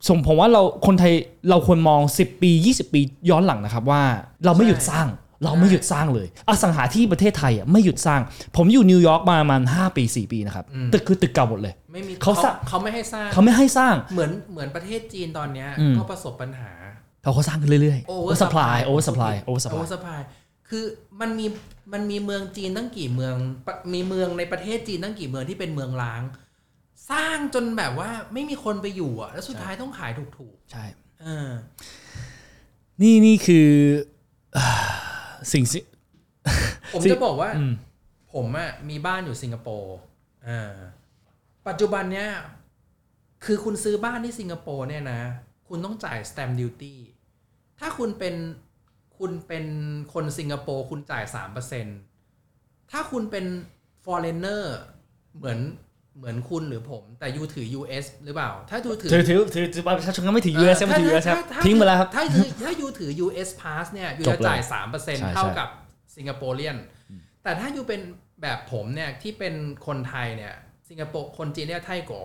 สมผมว่าเราคนไทยเราควรมองสิบปียี่สิบปีย้อนหลังนะครับว่าเราไม่หยุดสร้างเราไม่หยุดสร้างเลยอสังหาที่ประเทศไทยอ่ะไม่หยุดสร้างผมอยู่นิวยอร์กมาประมาณห้าปีสี่ปีนะครับตึกคือตึกเก่าหมดเลยไม่มีเขาเขาไม่ให้สร้างเขาไม่ให้สร้างเหมือนเหมือนประเทศจีนตอนเนี้ยก็ประสบปัญหาเขาเขาสร้างขึ้นเรื่อยๆ over supply over supply over supply คือมันมีมันมีเมืองจีนตั้งกี่เมืองมีเมืองในประเทศจีนตั้งกี่เมืองที่เป็นเมืองล้างสร้างจนแบบว่าไม่มีคนไปอยู่อ่ะแล้วสุดท้ายต้องขายถูกๆใช่เออนี่นี่คือสิ่งผมจะบอกว่าผมอ่ะมีบ้านอยู่สิงคโปร์อ่าปัจจุบันเนี้ยคือคุณซื้อบ้านที่สิงคโปร์เนี่ยนะคุณต้องจ่าย stamp duty ถ้าคุณเป็นคุณเป็นคนสิงคโปร์คุณจ่าย สามเปอร์เซ็นต์ ถ้าคุณเป็น foreigner เหมือนเหมือนคุณหรือผมแต่ยูถือ ยู เอส หรือเปล่าถ้ายูถือถือถือถือประชาชนก็ไม่ถือ ยู เอส ไม่ถือ ยู เอส ครับทิ้งไปแล้วครับถ้าถ้ายูถือ ยู เอส Pass เนี่ยยูจะจ่าย สามเปอร์เซ็นต์ เท่ากับสิงคโปร์เรียนแต่ถ้ายูเป็นแบบผมเนี่ยที่เป็นคนไทยเนี่ยสิงคโปร์คนจีนเนี่ยไทยก๋อ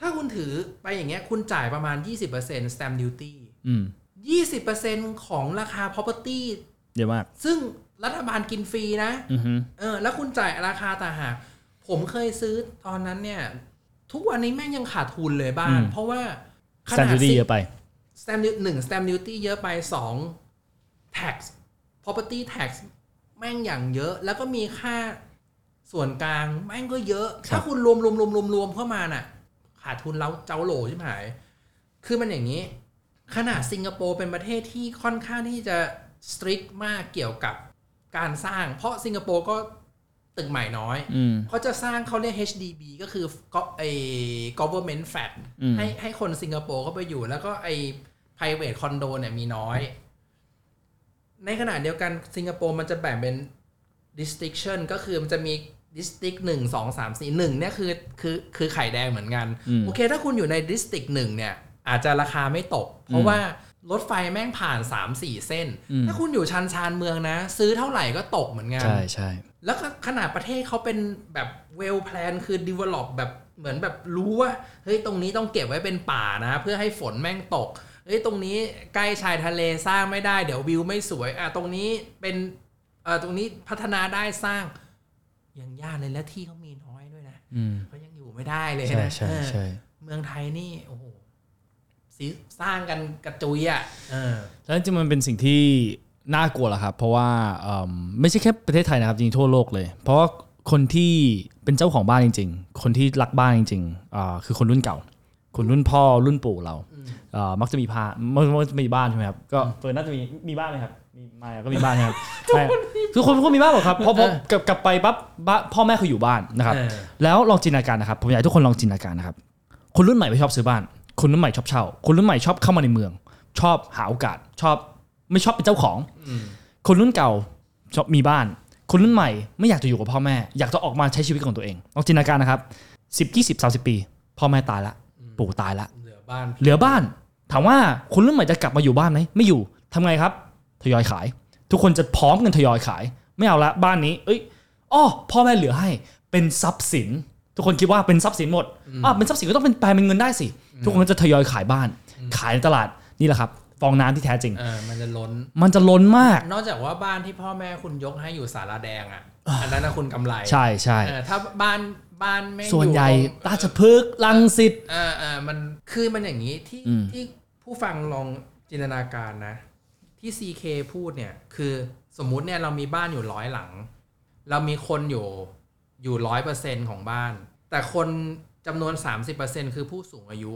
ถ้าคุณถือไปอย่างเงี้ยคุณจ่ายประมาณ ยี่สิบเปอร์เซ็นต์ stamp duty อืม ยี่สิบเปอร์เซ็นต์ ของราคา property เยอะมากซึ่งรัฐบาลกินฟรีนะเออแล้วคุณจ่ายราคาต่างหากผมเคยซื้อตอนนั้นเนี่ยทุกวันนี้แม่งยังขาดทุนเลยบ้านเพราะว่าขนาด Stamp Duty เยอะไป Stamp Duty หนึ่ง Stamp Duty เยอะไปสอง Tax Property Tax แม่งอย่างเยอะแล้วก็มีค่าส่วนกลางแม่งก็เยอะถ้าคุณรวมๆๆๆๆเข้ามาน่ะขาดทุนแล้วเจ้าโหลชิบหายคือมันอย่างนี้ขนาดสิงคโปร์เป็นประเทศที่ค่อนข้างที่จะ strict มากเกี่ยวกับการสร้างเพราะสิงคโปร์ก็ตึกใหม่น้อยเขาจะสร้างเขาเรียก เอช ดี บี ก็คือไอ้ government flat ให้ให้คนสิงคโปร์เข้าไปอยู่แล้วก็ไอ้ private condo เนี่ยมีน้อยในขณะเดียวกันสิงคโปร์มันจะแบ่งเป็น distinction ก็คือมันจะมี ดิสตริกหนึ่ง สอง สาม สี่ หนึ่งเนี่ยคือคือคือไข่แดงเหมือนกันโอเคถ้าคุณอยู่ในดิสตริกหนึ่งเนี่ยอาจจะราคาไม่ตกเพราะว่ารถไฟแม่งผ่าน สามสี่ เส้นถ้าคุณอยู่ชันชานเมืองนะซื้อเท่าไหร่ก็ตกเหมือนกันใช่ๆแล้วขนาดประเทศเขาเป็นแบบเวลแพลนคือ develop แบบเหมือนแบบรู้ว่าเฮ้ยตรงนี้ต้องเก็บไว้เป็นป่านะเพื่อให้ฝนแม่งตกเฮ้ยตรงนี้ใกล้ชายทะเลสร้างไม่ได้เดี๋ยววิวไม่สวยอ่ะตรงนี้เป็นเอ่อตรงนี้พัฒนาได้สร้างยังยากเลยและที่เขามีน้อยด้วยนะเขายังอยู่ไม่ได้เลยนะเมืองไทยนี่โอ้โหสร้างกันกระจุยอ่ะแล้วจริงมันเป็นสิ่งที่น่ากลัวแหละครับเพราะว่าไม่ใช่แค่ประเทศไทยนะครับจริงทั่วโลกเลยเพราะว่าคนที่เป็นเจ้าของบ้านจริงๆคนที่รักบ้านจริงๆคือคนรุ่นเก่าคนรุ่นพ่อรุ่นปู่เรามักจะมีพามักจะมีบ้านใช่ไหมครับก็เฟิร์นน่าจะมีมีบ้านไหมครับมีมาก็มีบ้านครับทุกคนทุกคนมีบ้านหมดครับพอพอกลับไปปั๊บพ่อแม่เขาอยู่บ้านนะครับแล้วลองจินตนาการนะครับผมอยากให้ทุกคนลองจินตนาการนะครับคนรุ่นใหม่ไม่ชอบซื้อบ้านคนรุ่นใหม่ชอบเช่าคนรุ่นใหม่ชอบเข้ามาในเมืองชอบหาโอกาสชอบไม่ชอบเป็นเจ้าของคนรุ่นเก่าชอบมีบ้านคนรุ่นใหม่ไม่อยากจะอยู่กับพ่อแม่อยากจะออกมาใช้ชีวิตของตัวเองลองจินตนาการนะครับสิบยี่สิบสามสิบปีพ่อแม่ตายละปู่ตายละเหลือบ้านเหลือบ้านถามว่าคนรุ่นใหม่จะกลับมาอยู่บ้านไหมไม่อยู่ทำไงครับทยอยขายทุกคนจะพร้อมกันทยอยขายไม่เอาละบ้านนี้เอ้ยอ้อพ่อแม่เหลือให้เป็นทรัพย์สินทุกคนคิดว่าเป็นทรัพย์สินหมดอ้าวเป็นทรัพย์สินก็ต้องเป็นแปลเป็นเงินได้สิทุกคนจะทยอยขายบ้านขายในตลาดนี่แหละครับฟองน้ำที่แท้จริงมันจะล้นมันจะล้นมากนอกจากว่าบ้านที่พ่อแม่คุณยกให้อยู่สาราแดงอ่ะอันนั้นนะคุณกำไรใช่ใช่ถ้าบ้านบ้านไม่อยู่ส่วนใหญ่ราชพฤกษ์รังสิตอ่าอ่ามันคือมันอย่างนี้ที่ที่ผู้ฟังลองจินตนาการนะที่ ซี เค พูดเนี่ยคือสมมุติเนี่ยเรามีบ้านอยู่ร้อยหลังเรามีคนอยู่อยู่ หนึ่งร้อยเปอร์เซ็นต์ ของบ้านแต่คนจำนวน สามสิบเปอร์เซ็นต์ คือผู้สูงอายุ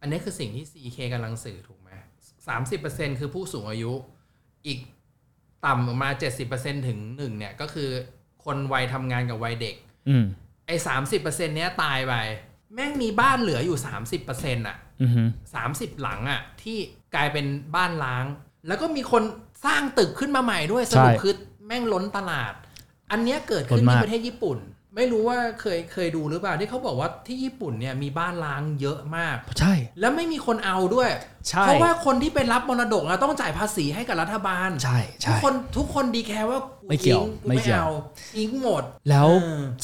อันนี้คือสิ่งที่ ซี เค กำลังสื่อถูกไหม สามสิบเปอร์เซ็นต์ คือผู้สูงอายุอีกต่ำออกมา เจ็ดสิบเปอร์เซ็นต์ ถึง หนึ่งเนี่ยก็คือคนวัยทำงานกับวัยเด็กไอ้ สามสิบเปอร์เซ็นต์ เนี้ยตายไปแม่งมีบ้านเหลืออยู่ สามสิบเปอร์เซ็นต์ อ่ะสามสิบหลังอ่ะที่กลายเป็นบ้านล้างแล้วก็มีคนสร้างตึกขึ้นมาใหม่ด้วยสรุปคือแม่งล้นตลาดอันเนี้ยเกิดขึ้นที่ประเทศญี่ปุ่นไม่รู้ว่าเคยเคยดูหรือเปล่าที่เขาบอกว่าที่ญี่ปุ่นเนี่ยมีบ้านล้างเยอะมากใช่แล้วไม่มีคนเอาด้วยเพราะว่าคนที่ไปรับมรดกเราต้องจ่ายภาษีให้กับรัฐบาลใช่ทุกคนทุกคนดีแค่ว่าไม่เกี่ยวไม่เอาอิงหมดแล้ว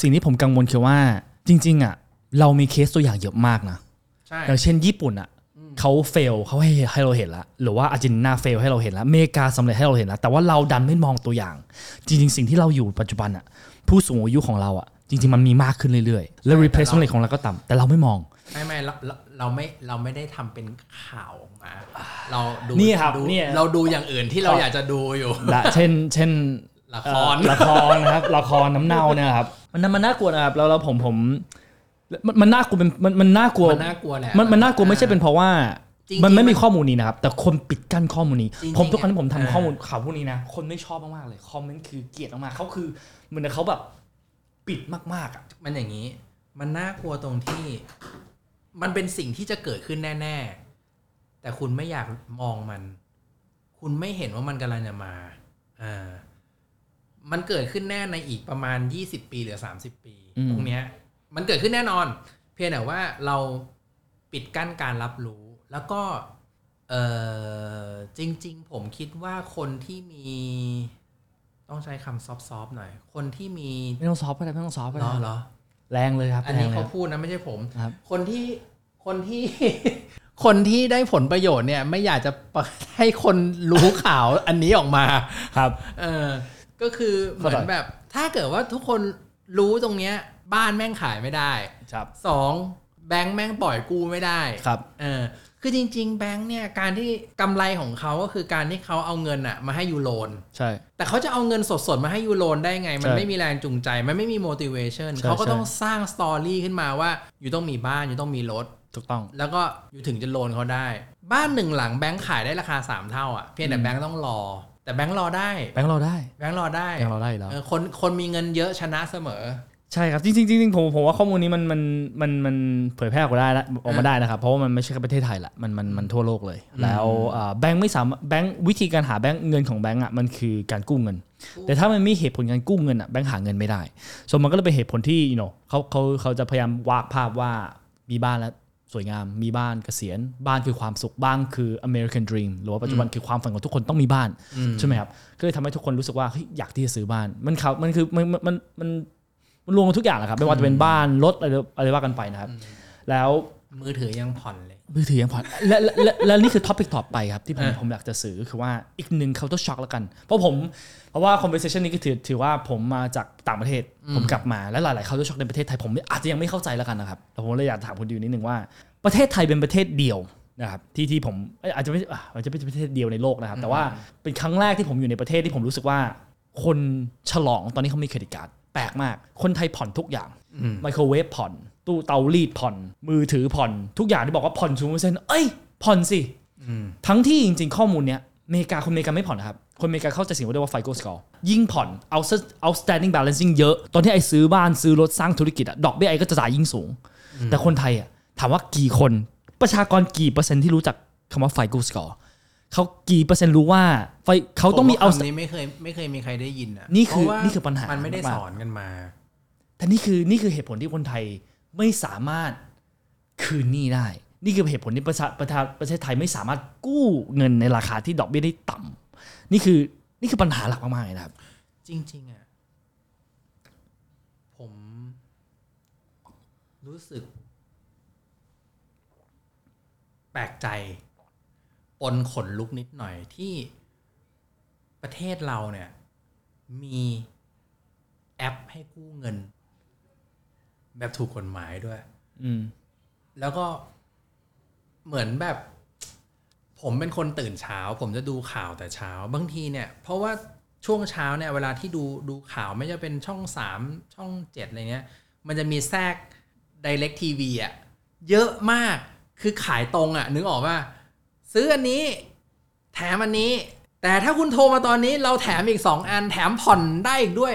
สิ่งที่ผมกังวลคือว่าจริงๆอ่ะเรามีเคสตัวอย่างเยอะมากนะอย่างเช่นญี่ปุ่นอ่ะเขาเฟลเขาให้ให้เราเห็นแล้วหรือว่าอาร์เจนตินาเฟลให้เราเห็นแล้วอเมริกาสำเร็จให้เราเห็นแล้วแต่ว่าเราดันไม่มองตัวอย่างจริงๆสิ่งที่เราอยู่ปัจจุบันอ่ะผู้สูงอายุของเราอ่ะจริงๆมันมีมากขึ้นเรื่อยๆและ replacement rate ของเราก็ต่ำแต่เราไม่มองไม่ไม่เราเราไม่เราไม่ได้ทำเป็นข่าวออกมาเราดูนี่ครับนี่เราดูอย่างอื่นที่เราอยากจะดูอยู่เช่นเช่นละครละครนะครับละครน้ำเน่าเนี่ยครับมันมันน่ากลัวนะครับแล้วแล้วผมผมมันมันน่ากลัวเป็นมันมันน่ากลัวมันน่ากลัวแหละมันมันน่ากลัวไม่ใช่เป็นเพราะว่ามันไม่มีข้อมูลนี้นะครับแต่คนปิดกั้นข้อมูลนี้ผมทุกครั้งที่ผมทำข้อมูลข่าวพวกนี้นะคนไม่ชอบมากๆเลยคอมเมนต์คือเกลียดมากๆเขาคือเหมือนเขาแบบปิดมากๆอ่ะมันอย่างนี้มันน่ากลัวตรงที่มันเป็นสิ่งที่จะเกิดขึ้นแน่ๆแต่คุณไม่อยากมองมันคุณไม่เห็นว่ามันกำลังจะมาอ่ามันเกิดขึ้นแน่ในอีกประมาณยี่สิบปีหรือสามสิบปีตรงเนี้ยมันเกิดขึ้นแน่นอนเพียงแต่ว่าเราปิดกั้นการรับรู้แล้วก็เอ่อจริงๆผมคิดว่าคนที่มีต้องใช้คำซอฟๆหน่อยคนที่มีไม่ต้องซอฟก็ได้ไม่ต้องซอฟก็ได้เหรอแรงเลยครับอันนี้เขาพูดนะไม่ใช่ผมคนที่คนที่คนที่ได้ผลประโยชน์เนี่ยไม่อยากจะให้คนรู้ข่าวอันนี้ออกมาครับเออก็คือเหมือนแบบถ้าเกิดว่าทุกคนรู้ตรงเนี้ยบ้านแม่งขายไม่ได้สองแบงค์แม่งปล่อยกู้ไม่ได้ครับเออคือจริงๆแบงค์เนี่ยการที่กำไรของเขาก็คือการที่เขาเอาเงินอะมาให้ยูโรนใช่แต่เขาจะเอาเงินสดๆมาให้ยูโรนได้ไงมันไม่มีแรงจูงใจมันไม่มี motivation เขาก็ต้องสร้างสตอรี่ขึ้นมาว่าอยู่ต้องมีบ้านอยู่ต้องมีรถถูกต้องแล้วก็อยู่ถึงจะโลนเขาได้บ้านหนึ่งหลังแบงค์ขายได้ราคาสามเท่าอะเพียงแต่แบงค์ต้องรอแต่แบงค์รอได้แบงค์รอได้แบงค์รอได้แบงค์รอได้แล้วคนคนมีเงินเยอะชนะเสมอ ใช่ครับจริงๆจริงๆผมผมว่าข้อมูลนี้มันมันมันมันเผยแพร่ออกได้ละออกมาได้นะครับเพราะว่ามันไม่ใช่แค่ประเทศไทยละมันมันมันทั่วโลกเลยแล้วแบงค์ไม่สามารถแบงค์วิธีการหาแบงค์เงินของแบงค์อ่ะมันคือการกู้เงินแต่ถ้ามันไม่มีเหตุผลการกู้เงินอ่ะแบงค์หาเงินไม่ได้ส่วนมันก็เลยเป็นเหตุผลที่you knowเขาเขาเขาจะพยายามวาดภาพว่ามีบ้านแล้วสวยงามมีบ้านเกษียณบ้านคือความสุขบ้านคือ American Dream หรือว่าปัจจุบันคือความฝันของทุกคนต้องมีบ้านใช่ไหมครับก็เลยทำให้ทุกคนรู้สึกว่าอยากที่จะซื้อบ้านมันเขามันคือมันมันมันมันรวมทุกอย่างแหละครับไม่ว่าจะเป็นบ้านรถอะไรอะไรว่ากันไปนะครับแล้วมือถือยังผ่อนเลยมือถือยังผ่อนและและและนี่คือท็อปิกต่อไปครับที่ผมผมอยากจะสื่อคือว่าอีกหนึ่งCulture Shockแล้วกันเพราะผมเพราะว่า conversation นี้ก็ถือถือว่าผมมาจากต่างประเทศผมกลับมาและหลายๆCulture Shockในประเทศไทยผมอาจจะยังไม่เข้าใจแล้วกันนะครับแต่ผมเลยอยากถามคุณดิวนิดนึงว่าประเทศไทยเป็นประเทศเดียวนะครับที่ที่ผมอาจจะไม่อาจจะไม่ใช่ประเทศเดียวในโลกนะครับแต่ว่าเป็นครั้งแรกที่ผมอยู่ในประเทศที่ผมรู้สึกว่าคนฉลองตอนนี้เขามีเครดิตการ์ดแปลกมากคนไทยผ่อนทุกอย่างไมโครเวฟผ่อนตู้เตารีดผ่อนมือถือผ่อนทุกอย่างที่บอกว่าผ่อน ศูนย์เปอร์เซ็นต์ เอ้ยผ่อนสิทั้งที่จริงๆข้อมูลเนี้ยอเมริกาคนอเมริกาไม่ผ่อนนะครับคนอเมริกาเข้าใจสิ่งที่เรียกว่า FICO score ยิ่งผ่อน outstanding balancing เยอะตอนที่ไอ้ซื้อบ้านซื้อรถสร้างธุรกิจอะดอกเบี้ยไอ้ก็จะจ่ายยิ่งสูงแต่คนไทยอะถามว่ากี่คนประชากรกี่เปอร์เซ็นต์ที่รู้จักคำว่า FICO scoreเขากี่เปอร์เซ็นต์รู้ว่าไฟเขาต้องมีเอาคำนี้ไม่เคยไม่เคยมีใครได้ยินอ่ะนี่คือนี่คือปัญหามันไม่ได้สอนกันมาแต่นี่คือนี่คือเหตุผลที่คนไทยไม่สามารถคืนหนี้ได้นี่คือเหตุผลที่ประชาประชาประเทศไทยไม่สามารถกู้เงินในราคาที่ดอกเบี้ยได้ต่ำนี่คือนี่คือปัญหาหลักมากๆเลยนะครับจริงๆอ่ะผมรู้สึกแปลกใจปนขนลุกนิดหน่อยที่ประเทศเราเนี่ยมีแอปให้กู้เงินแบบถูกกฎหมายด้วยแล้วก็เหมือนแบบผมเป็นคนตื่นเช้าผมจะดูข่าวแต่เช้าบางทีเนี่ยเพราะว่าช่วงเช้าเนี่ยเวลาที่ดูดูข่าวไม่ว่าจะเป็นช่องสามช่องเจ็ดอะไรเงี้ยมันจะมีแทรก Direct ที วี อ่ะเยอะมากคือขายตรงอ่ะนึกออกป่ะซื้ออันนี้แถมอันนี้แต่ถ้าคุณโทรมาตอนนี้เราแถมอีกสองอันแถมผ่อนได้อีกด้วย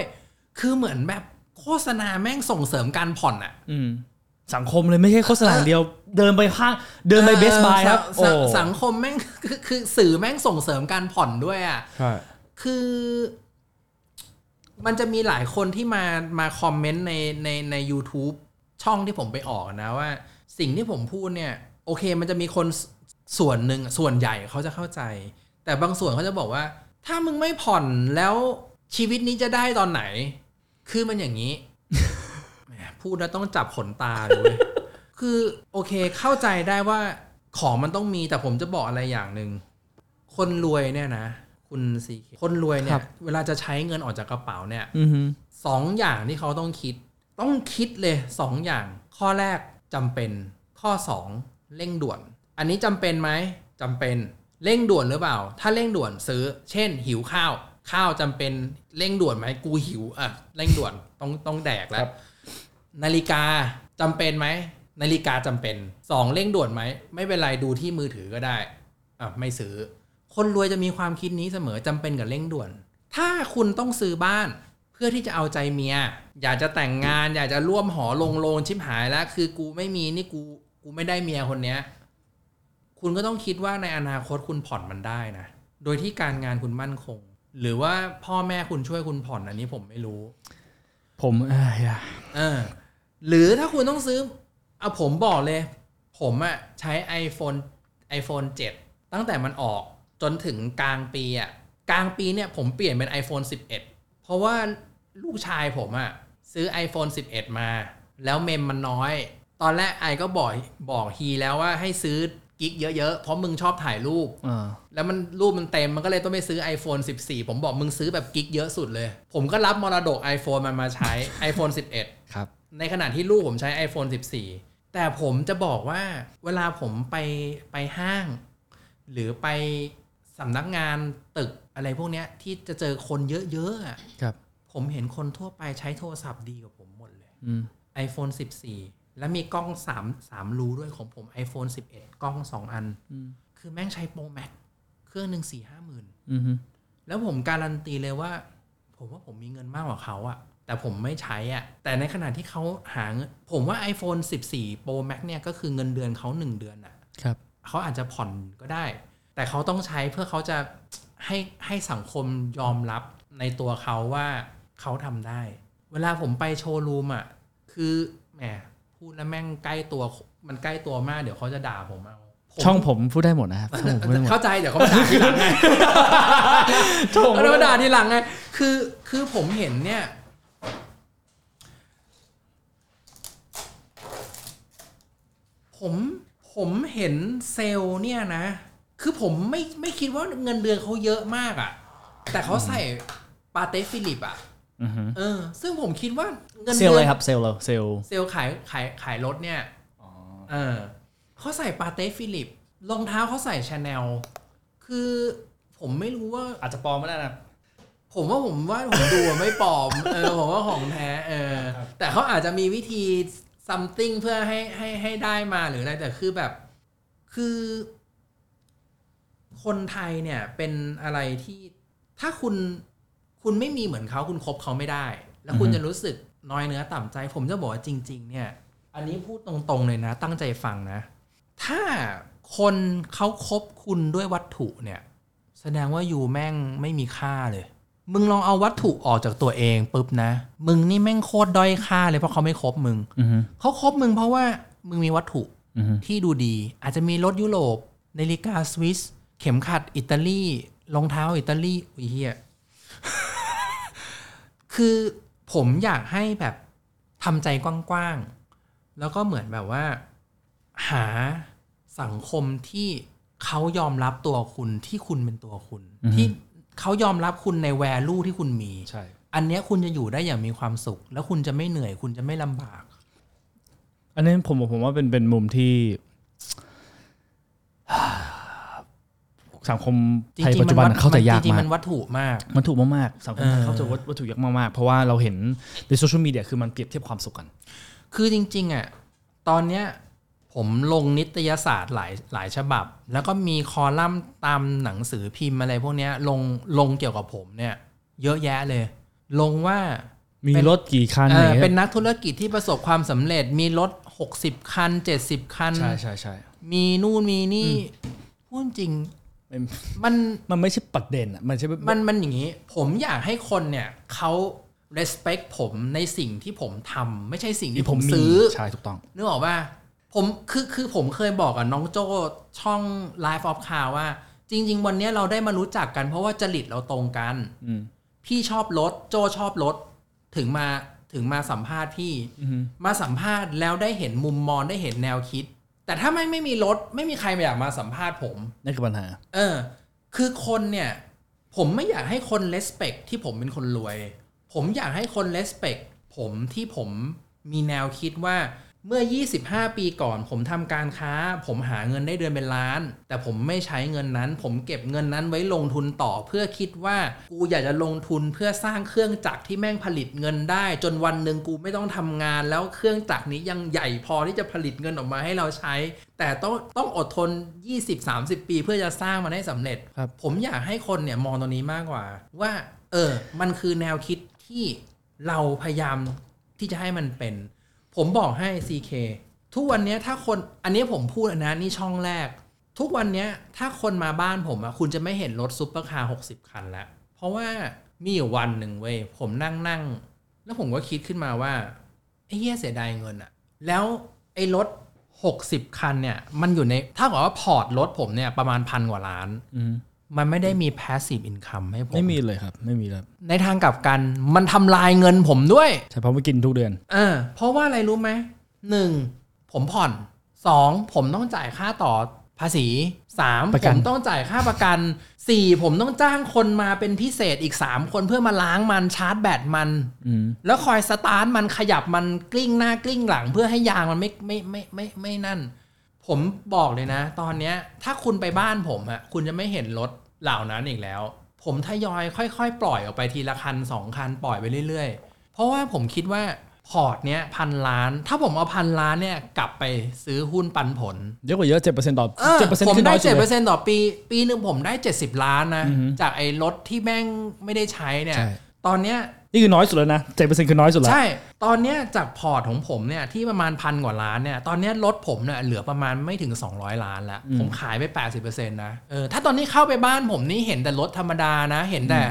คือเหมือนแบบโฆษณาแม่งส่งเสริมการผ่อนอ่ะสังคมเลยไม่ใช่โฆษณาเดียวเดินไปห้างเดินไปเบสบายครับสังคมแม่งคือสื่อแม่งส่งเสริมการผ่อนด้วยอ่ะคือมันจะมีหลายคนที่มามาคอมเมนต์ในในใน YouTube ช่องที่ผมไปออกนะว่าสิ่งที่ผมพูดเนี่ยโอเคมันจะมีคนส่วนหนึ่งส่วนใหญ่เขาจะเข้าใจแต่บางส่วนเขาจะบอกว่าถ้ามึงไม่ผ่อนแล้วชีวิตนี้จะได้ตอนไหนคือมันอย่างนี้ พูดแล้วต้องจับขนตาเลย คือโอเคเข้าใจได้ว่าของมันต้องมีแต่ผมจะบอกอะไรอย่างนึงคนรวยเนี่ยนะคุณซีเคคนรวยเนี่ยเวลาจะใช้เงินออกจากกระเป๋าเนี่ย สองอย่างที่เขาต้องคิดต้องคิดเลยสองอย่างข้อแรกจำเป็นข้อสองเร่งด่วนอันนี้จำเป็นไหมจำเป็นเร่งด่วนหรือเปล่าถ้าเร่งด่วนซื้อเช่นหิวข้าวข้าวจำเป็นเร่งด่วนไหมกูหิวอ่ะเร่งด่วนต้องต้องแดกแล้วนาฬิกาจำเป็นไหมนาฬิกาจำเป็นสองเร่งด่วนไหมไม่เป็นไรดูที่มือถือก็ได้อ่ะไม่ซื้อคนรวยจะมีความคิดนี้เสมอจำเป็นกับเร่งด่วนถ้าคุณต้องซื้อบ้านเพื่อที่จะเอาใจเมียอยากจะแต่งงานอยากจะร่วมหอลงโลนชิบหายแล้วคือกูไม่มีนี่กูกูไม่ได้เมียคนเนี้ยคุณก็ต้องคิดว่าในอนาคตคุณผ่อนมันได้นะโดยที่การงานคุณมั่นคงหรือว่าพ่อแม่คุณช่วยคุณผ่อนอันนี้ผมไม่รู้ผมเออเออหรือถ้าคุณต้องซื้อเอาผมบอกเลยผมอะใช้ iPhone ไอโฟน เจ็ดตั้งแต่มันออกจนถึงกลางปีอะกลางปีเนี่ยผมเปลี่ยนเป็น iPhone สิบเอ็ดเพราะว่าลูกชายผมอะซื้อ iPhone สิบเอ็ดมาแล้วเมมมันน้อยตอนแรกไอก็บอกบอกฮีแล้วว่าให้ซื้อกิ๊กเยอะๆเพราะมึงชอบถ่ายรูปแล้วมันรูปมันเต็มมันก็เลยต้องไปซื้อ iPhone สิบสี่ผมบอกมึงซื้อแบบกิ๊กเยอะสุดเลยผมก็รับมรดก iPhone มันมาใช้ iPhone สิบเอ็ดครับในขณะที่ลูกผมใช้ iPhone สิบสี่แต่ผมจะบอกว่าเวลาผมไปไปห้างหรือไปสำนักงานตึกอะไรพวกเนี้ยที่จะเจอคนเยอะๆครับผมเห็นคนทั่วไปใช้โทรศัพท์ดีกว่าผมหมดเลย iPhone สิบสี่แล้วมีกล้องสาม สามรูด้วยของผม iPhone สิบเอ็ดกล้องสองอันคือแม่งใช้ Pro Max เครื่องนึง สี่ห้าหมื่น แล้วผมการันตีเลยว่าผมว่าผมมีเงินมากกว่าเขาอะ แต่ผมไม่ใช้อ่ะแต่ในขณะที่เขาหาผมว่า ไอโฟนสิบสี่โปรแม็กซ์ เนี่ยก็คือเงินเดือนเขาหนึ่งเดือนอ่ะครับเขาอาจจะผ่อนก็ได้แต่เขาต้องใช้เพื่อเขาจะให้ให้สังคมยอมรับในตัวเขาว่าเขาทำได้เวลาผมไปโชว์รูมอ่ะคือแหมพูดแล้วแม่งใกล้ตัวมันใกล้ตัวมากเดี๋ยวเขาจะด่าผมเอาช่องผมพูดได้หมดนะครับเข้าใจเดี๋ยวเขาด่าทีหลังไงเขาด่าทีหลังไงคือคือผมเห็นเนี่ยผมผมเห็นเซลล์เนี่ยนะคือผมไม่ไม่คิดว่าเงินเดือนเขาเยอะมากอ่ะแต่เขาใส่ปาเต้ฟิลิปอ่ะเออซึ่งผมคิดว่าเงินเดือนเซลล์อะไรครับเซลล์เราเซลล์เซลล์ขายขายขายรถเนี่ยอ๋อเออเขาใส่ปาเต้ฟิลิปรองเท้าเขาใส่ชาแนลคือผมไม่รู้ว่าอาจจะปลอมก็ได้นะผมว่าผมว่าผมดูไม่ปลอมเออผมว่าของแท้เออแต่เขาอาจจะมีวิธีsomething เพื่อให้ให้ให้ได้มาหรืออะไรแต่คือแบบคือคนไทยเนี่ยเป็นอะไรที่ถ้าคุณคุณไม่มีเหมือนเขาคุณคบเขาไม่ได้แล้วคุณจะรู้สึกน้อยเนื้อต่ำใจผมจะบอกว่าจริงๆเนี่ยอันนี้พูดตรงๆเลยนะตั้งใจฟังนะถ้าคนเขาคบคุณด้วยวัตถุเนี่ยแสดงว่าอยู่แม่งไม่มีค่าเลยมึงลองเอาวัตถุออกจากตัวเองปุ๊บนะมึงนี่แม่งโคตรด้อยค่าเลยเพราะเขาไม่คบมึง uh-huh. เขาคบมึงเพราะว่ามึงมีวัตถุ uh-huh. ที่ดูดีอาจจะมีรถยุโรปนาฬิกาสวิสเข็มขัดอิตาลีรองเท้าอิตาลีอุ้ยเหี้ย คือผมอยากให้แบบทำใจกว้างๆแล้วก็เหมือนแบบว่าหาสังคมที่เขายอมรับตัวคุณที่คุณเป็นตัวคุณ uh-huh. ที่เขายอมรับคุณในแวลูที่คุณมีใช่อันเนี้ยคุณจะอยู่ได้อย่างมีความสุขแล้วคุณจะไม่เหนื่อยคุณจะไม่ลำบากอันนี้ผมผมว่าเป็นเป็นมุมที่สังคมไทยปัจจุบันเข้าใจยากมากจริงๆมันวัตถุมากวัตถุมากๆสังคมเข้าใจวัตถุยากมากๆเพราะว่าเราเห็นในโซเชียลมีเดียคือมันเปรียบเทียบความสุขกันคือจริงๆอ่ะตอนเนี้ยผมลงนิตยสารหลายหลายฉบับแล้วก็มีคอลัมน์ตามหนังสือพิมพ์อะไรพวกนี้ลงลงเกี่ยวกับผมเนี่ยเยอะแยะเลยลงว่ามีรถกี่คันเออเป็นนักธุรกิจที่ประสบความสำเร็จมีรถหกสิบคันเจ็ดสิบคันใช่ใช่ใช่มีนู่นมีนี่พูดจริงมันมันไม่ใช่ประเด็นอ่ะมันใช่มันมันอย่างนี้ผมอยากให้คนเนี่ยเขาrespect ผมในสิ่งที่ผมทำไม่ใช่สิ่งที่ผมซื้อใช่ถูกต้องนึกออกป่ะผมคือคือผมเคยบอกกับน้องโจ้ช่อง Live of Car ว่าจริงๆวันนี้เราได้มารู้จักกันเพราะว่าจริตเราตรงกันพี่ชอบรถโจ้ชอบรถถึงมาถึงมาสัมภาษณ์พี่มาสัมภาษณ์แล้วได้เห็นมุมมองได้เห็นแนวคิดแต่ถ้าไม่ไม่มีรถไม่มีใครอยากมาสัมภาษณ์ผมนั่นคือปัญหาเออคือคนเนี่ยผมไม่อยากให้คน respect ที่ผมเป็นคนรวยผมอยากให้คน respect ผมที่ผมมีแนวคิดว่าเมื่อยี่สิบห้าปีก่อนผมทำการค้าผมหาเงินได้เดือนเป็นล้านแต่ผมไม่ใช้เงินนั้นผมเก็บเงินนั้นไว้ลงทุนต่อเพื่อคิดว่ากูอยากจะลงทุนเพื่อสร้างเครื่องจักรที่แม่งผลิตเงินได้จนวันนึงกูไม่ต้องทำงานแล้วเครื่องจักรนี้ยังใหญ่พอที่จะผลิตเงินออกมาให้เราใช้แต่ต้องต้องอดทน ยี่สิบถึงสามสิบปีเพื่อจะสร้างมันให้สำเร็จผมอยากให้คนเนี่ยมองตรงนี้มากกว่าว่าเออมันคือแนวคิดที่เราพยายามที่จะให้มันเป็นผมบอกให้ ซี เค ทุกวันนี้ถ้าคนอันนี้ผมพูดนะนี่ช่องแรกทุกวันนี้ถ้าคนมาบ้านผมอะคุณจะไม่เห็นรถซุปเปอร์คาร์หกสิบคันแล้วเพราะว่ามีอยู่วันหนึ่งเว้ยผมนั่งๆแล้วผมก็คิดขึ้นมาว่าไอ้เหี้ยเสียดายเงินอะแล้วไอ้รถหกสิบคันเนี่ยมันอยู่ในถ้าบอกว่าพอร์ตรถผมเนี่ยประมาณพันกว่าล้านมันไม่ได้มี passive income ให้ผมไม่มีเลยครับไม่มีครับในทางกลับกันมันทำลายเงินผมด้วยใช่เพราะไม่กินทุกเดือนเออเพราะว่าอะไรรู้ไหมหนึ่งผมผ่อนสองผมต้องจ่ายค่าต่อภาษีสามผมต้องจ่ายค่าประกันสี่ผมต้องจ้างคนมาเป็นพิเศษอีกสามคนเพื่อมาล้างมันชาร์จแบตมันแล้วคอยสตาร์ทมันขยับมันกลิ้งหน้ากลิ้งหลังเพื่อให้ยางมันไม่ไม่ไม่ไม่ไม่นั่นผมบอกเลยนะตอนเนี้ยถ้าคุณไปบ้านผมอะคุณจะไม่เห็นรถเหล่านั้นอีกแล้วผมทยอยค่อยๆปล่อยออกไปทีละคันสองคันปล่อยไปเรื่อยๆเพราะว่าผมคิดว่าพอร์ตเนี้ยพันล้านถ้าผมเอาพันล้านเนี้ยกลับไปซื้อหุ้นปันผลเยอะกว่าเยอะ เจ็ดเปอร์เซ็นต์ ต่อ เจ็ดเปอร์เซ็นต์ ผมได้ เจ็ดเปอร์เซ็นต์ ต่อปีปีนึงผมได้เจ็ดสิบล้านนะจากไอ้รถที่แม่งไม่ได้ใช้เนี่ย ตอนเนี้ยนี่คือน้อยสุดแล้วนะ เจ็ดเปอร์เซ็นต์ คือน้อยสุดแล้วใช่ตอนเนี้ยจากพอร์ตของผมเนี่ยที่ประมาณ หนึ่งพัน กว่าล้านเนี่ยตอนเนี้ยลดผมเนี่ยเหลือประมาณไม่ถึงสองร้อยล้านแล้วผมขายไป แปดสิบเปอร์เซ็นต์ นะเออถ้าตอนนี้เข้าไปบ้านผมนี่เห็นแต่รถธรรมดานะเห็นแต่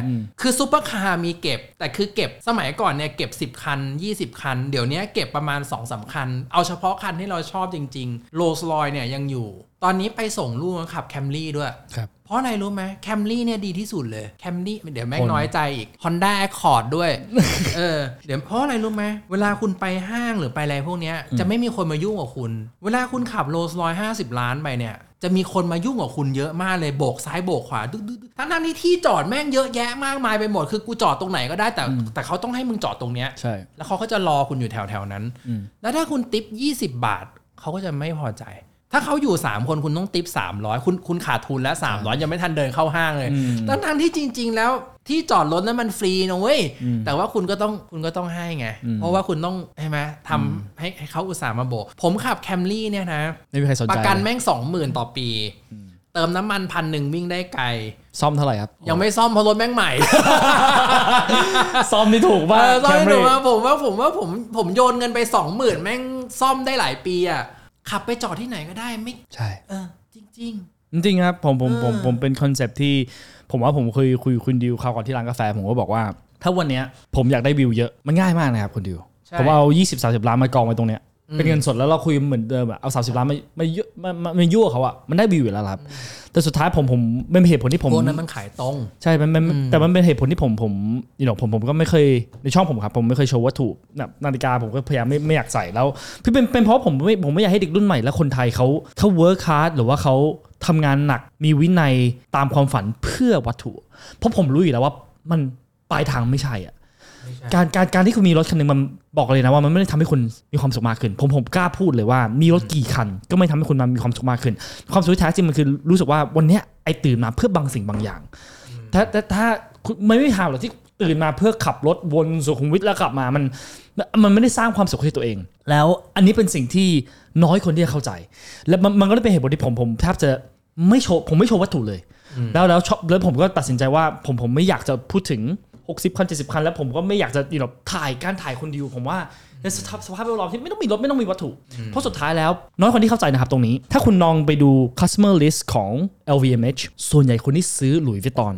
คือซุปเปอร์คาร์มีเก็บแต่คือเก็บสมัยก่อนเนี่ยเก็บสิบคันยี่สิบคันเดี๋ยวนี้เก็บประมาณ สองสาม คันเอาเฉพาะคันที่เราชอบจริงๆ Rolls-Royce เนี่ยยังอยู่ตอนนี้ไปส่งลูกขับ Camry ด้วยเพราะอะไรรู้ไหม Camry เนี่ยดีที่สุดเลย Camry เดี๋ยวแม่งน้อยใจอีก Honda Accord ด้วย เออเดี๋ยวเพราะอะไรรู้ไหมเวลาคุณไปห้างหรือไปอะไรพวกนี้จะไม่มีคนมายุ่งกับคุณเวลาคุณขับ Rolls-Royce ห้าสิบล้านไปเนี่ยจะมีคนมายุ่งกับคุณเยอะมากเลยโบกซ้ายโบกขวาดึ๊ดๆทั้งๆที่ที่จอดแม่งเยอะแยะมากมายไปหมดคือกูจอดตรงไหนก็ได้แต่แต่เขาต้องให้มึงจอดตรงเนี้ยใช่แล้วเขาก็จะรอคุณอยู่แถวๆนั้นแล้วถ้าคุณทิปยี่สิบบาทเขาก็จะไม่พอใจถ้าเขาอยู่สามคนคุณต้องทิปสามร้อยคุณคุณขาดทุนแล้วสามร้อยยังไม่ทันเดินเข้าห้างเลยทั้งๆที่จริงๆแล้วที่จอดรถนั้นมันฟรีนะเว้ยแต่ว่าคุณก็ต้องคุณก็ต้องให้ไงเพราะว่าคุณต้องใช่ไหมทำให้ให้เขาอุตส่าห์มาโบกผมขับ Camry เนี่ยนะไม่มีใครสนใจประกันแม่ง สองหมื่น ต่อปีเติมน้ำมัน หนึ่งพัน วิ่งได้ไกลซ่อมเท่าไหร่ครับยังไม่ซ่อมเพราะรถแม่งใหม่ ซ่อมนี่ถูกมากซ่อมถูกมากผมว่าผมว่าผมผมโยนเงินไป สองหมื่น แม่งซ่อมได้หลายปีอ่ะขับไปจอดที่ไหนก็ได้ไม่ใช่เออจริงจริงจริงครับผมผมผมผมเป็นคอนเซ็ปที่ผมว่าผมเคยคุยคุณดิวคราวก่อนที่ร้านกาแฟผมก็บอกว่าถ้าวันเนี้ยผมอยากได้วิวเยอะมันง่ายมากนะครับคุณดิวผมเอายี่สิบสามสิบล้านมากองไว้ตรงเนี้ยเป็นเงินสดแล้วเราคุยเหมือนเดิมอะเอาสามสิบล้านมามาเยอะมามายั่วเขาอะมันได้วิวอยู่แล้วครับแต่สุดท้ายผมผมไม่เป็นเหตุผลที่ผมคนนั้นมันขายตรงใช่มันมันแต่มันเป็นเหตุผลที่ผมผมนี่หรอกผมผมก็ไม่เคยในช่องผมครับผมไม่เคยโชว์วัตถุนาฬิกาผมก็พยายามไม่ไม่อยากใส่แล้วพี่เป็นเป็นเพราะผมไม่ผมไม่อยากให้เด็กรุ่นใหม่และคนไทยเขาเขาเวิร์คฮาร์ดหรือว่าเขาทำงานหนักมีวินัยตามความฝันเพื่อวัตถุเพราะผมรู้อยู่แล้วว่ามันปลายทางไม่ใช่อ่ะการการการที่คุณมีรถคันนึงมันบอกเลยนะว่ามันไม่ได้ทำให้คุณมีความสุขมากขึ้นผมผมกล้าพูดเลยว่ามีรถกี่คันก็ไม่ทำให้คุณมีความสุขมากขึ้นความสุขแท้จริงมันคือรู้สึกว่าวันนี้ไอ้ตื่นมาเพื่อบางสิ่งบางอย่างถ้าถ้าไม่ไม่ทำหรอกที่ตื่นมาเพื่อขับรถวนสุขุมวิทแล้วกลับมามันมันไม่ได้สร้างความสุขให้ตัวเองแล้วอันนี้เป็นสิ่งที่น้อยคนที่จะเข้าใจและมันมันก็เลยเป็นเหตุผลที่ผมผมแทบจะไม่โชว์ผมไม่โชว์วัตถุเลยแล้วแล้วแล้วผมก็ตัดสินใจว่าผมผมไม่อยากจะพูดถึงหกสิบคันเจ็ดสิบคันแล้วผมก็ไม่อยากจะอยู่แบบถ่ายการถ่ายคนดิวผมว่าในสภาพแวดล้อมที่ไม่ต้องมีรถไม่ต้องมีวัตถุเพราะสุดท้ายแล้วน้อยคนที่เข้าใจนะครับตรงนี้ถ้าคุณลองไปดู customer list ของ แอล วี เอ็ม เอช ส่วนใหญ่คนที่ซื้อหลุยส์วิตตอง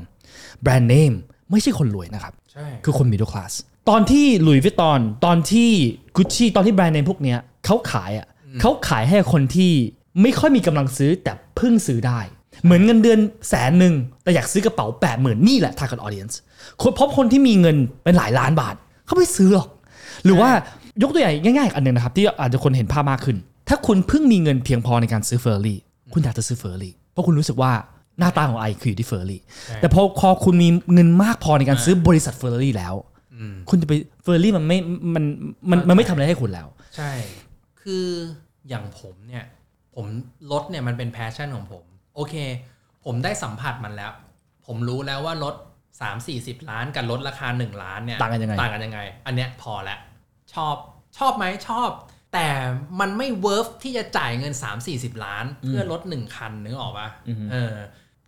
แบรนด์เนมไม่ใช่คนรวยนะครับใช่คือคน middle class ตอนที่หลุยส์วิตตองตอนที่ Gucci ตอนที่แบรนด์เนมพวกเนี้ยเขาขายอ่ะเขาขายให้คนที่ไม่ค่อยมีกำลังซื้อแต่เพิ่งซื้อได้เหมือนเงินเดือนแสนหนึ่งแต่อยากซื้อกระเป๋า แปดหมื่น นี่แหละ target audience คนพบคนที่มีเงินเป็นหลายล้านบาทเขาไม่ซื้อหรอกหรือว่ายกตัวอย่างง่ายๆอันนึงนะครับที่อาจจะคนเห็นภาพมากขึ้นถ้าคุณเพิ่งมีเงินเพียงพอในการซื้อเฟอร์รี่คุณอยากจะซื้อเฟอร์รี่เพราะคุณรู้สึกว่าหน้าตาของไอคืออยู่ที่เฟอร์รี่แต่พอพอคุณมีเงินมากพอในการซื้อบริษัทเฟอร์รี่แล้วคุณจะไปเฟอร์รี่มันไม่มันมันมันไม่ทำอะไรให้คุณแล้วใช่คืออย่างผมเนี่ยผมรถเนี่ยมันเป็นแพชชั่นของผมโอเคผมได้สัมผัสมันแล้วผมรู้แล้วว่ารถ สามถึงสี่สิบ ล้านกับรถราคาหนึ่งล้านเนี่ยต่างกันยังไงต่างกันยังไงอันเนี้ยพอละชอบชอบไหมชอบแต่มันไม่เวิร์ธที่จะจ่ายเงิน สามถึงสี่สิบ ล้านเพื่อรถหนึ่งคันนึกออกป่ะเออ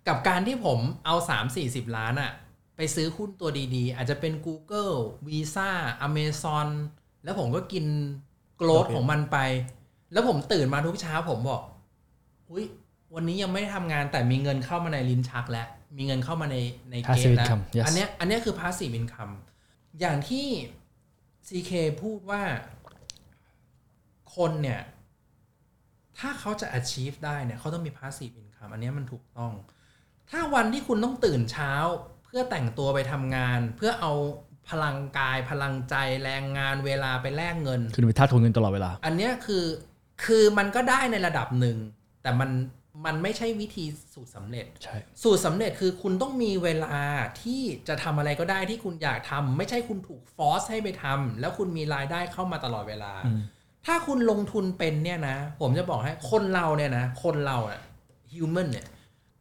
กับการที่ผมเอา สามถึงสี่สิบ ล้านอะไปซื้อหุ้นตัวดีๆอาจจะเป็น Google Visa Amazon แล้วผมก็กินโกรธของมันไปแล้วผมตื่นมาทุกเช้าผมบอกอุ๊ยวันนี้ยังไม่ได้ทำงานแต่มีเงินเข้ามาในลิ้นชักแล้วมีเงินเข้ามาในในเกมแล้ว yes. อันเนี้ยอันเนี้ยคือ passive income อย่างที่ ซี เค พูดว่าคนเนี่ยถ้าเขาจะ achieve ได้เนี่ยเขาต้องมี passive income อันเนี้ยมันถูกต้องถ้าวันที่คุณต้องตื่นเช้าเพื่อแต่งตัวไปทำงานเพื่อเอาพลังกายพลังใจแรงงานเวลาไปแลกเงินคือไปทาสของเงินตลอดเวลาอันเนี้ยคือคือมันก็ได้ในระดับหนึ่งแต่มันมันไม่ใช่วิธีสูตรสำเร็จสูตรสำเร็จคือคุณต้องมีเวลาที่จะทำอะไรก็ได้ที่คุณอยากทำไม่ใช่คุณถูกฟอร์สให้ไปทำแล้วคุณมีรายได้เข้ามาตลอดเวลาถ้าคุณลงทุนเป็นเนี่ยนะผมจะบอกให้คนเราเนี่ยนะคนเราอะ human เนี่ย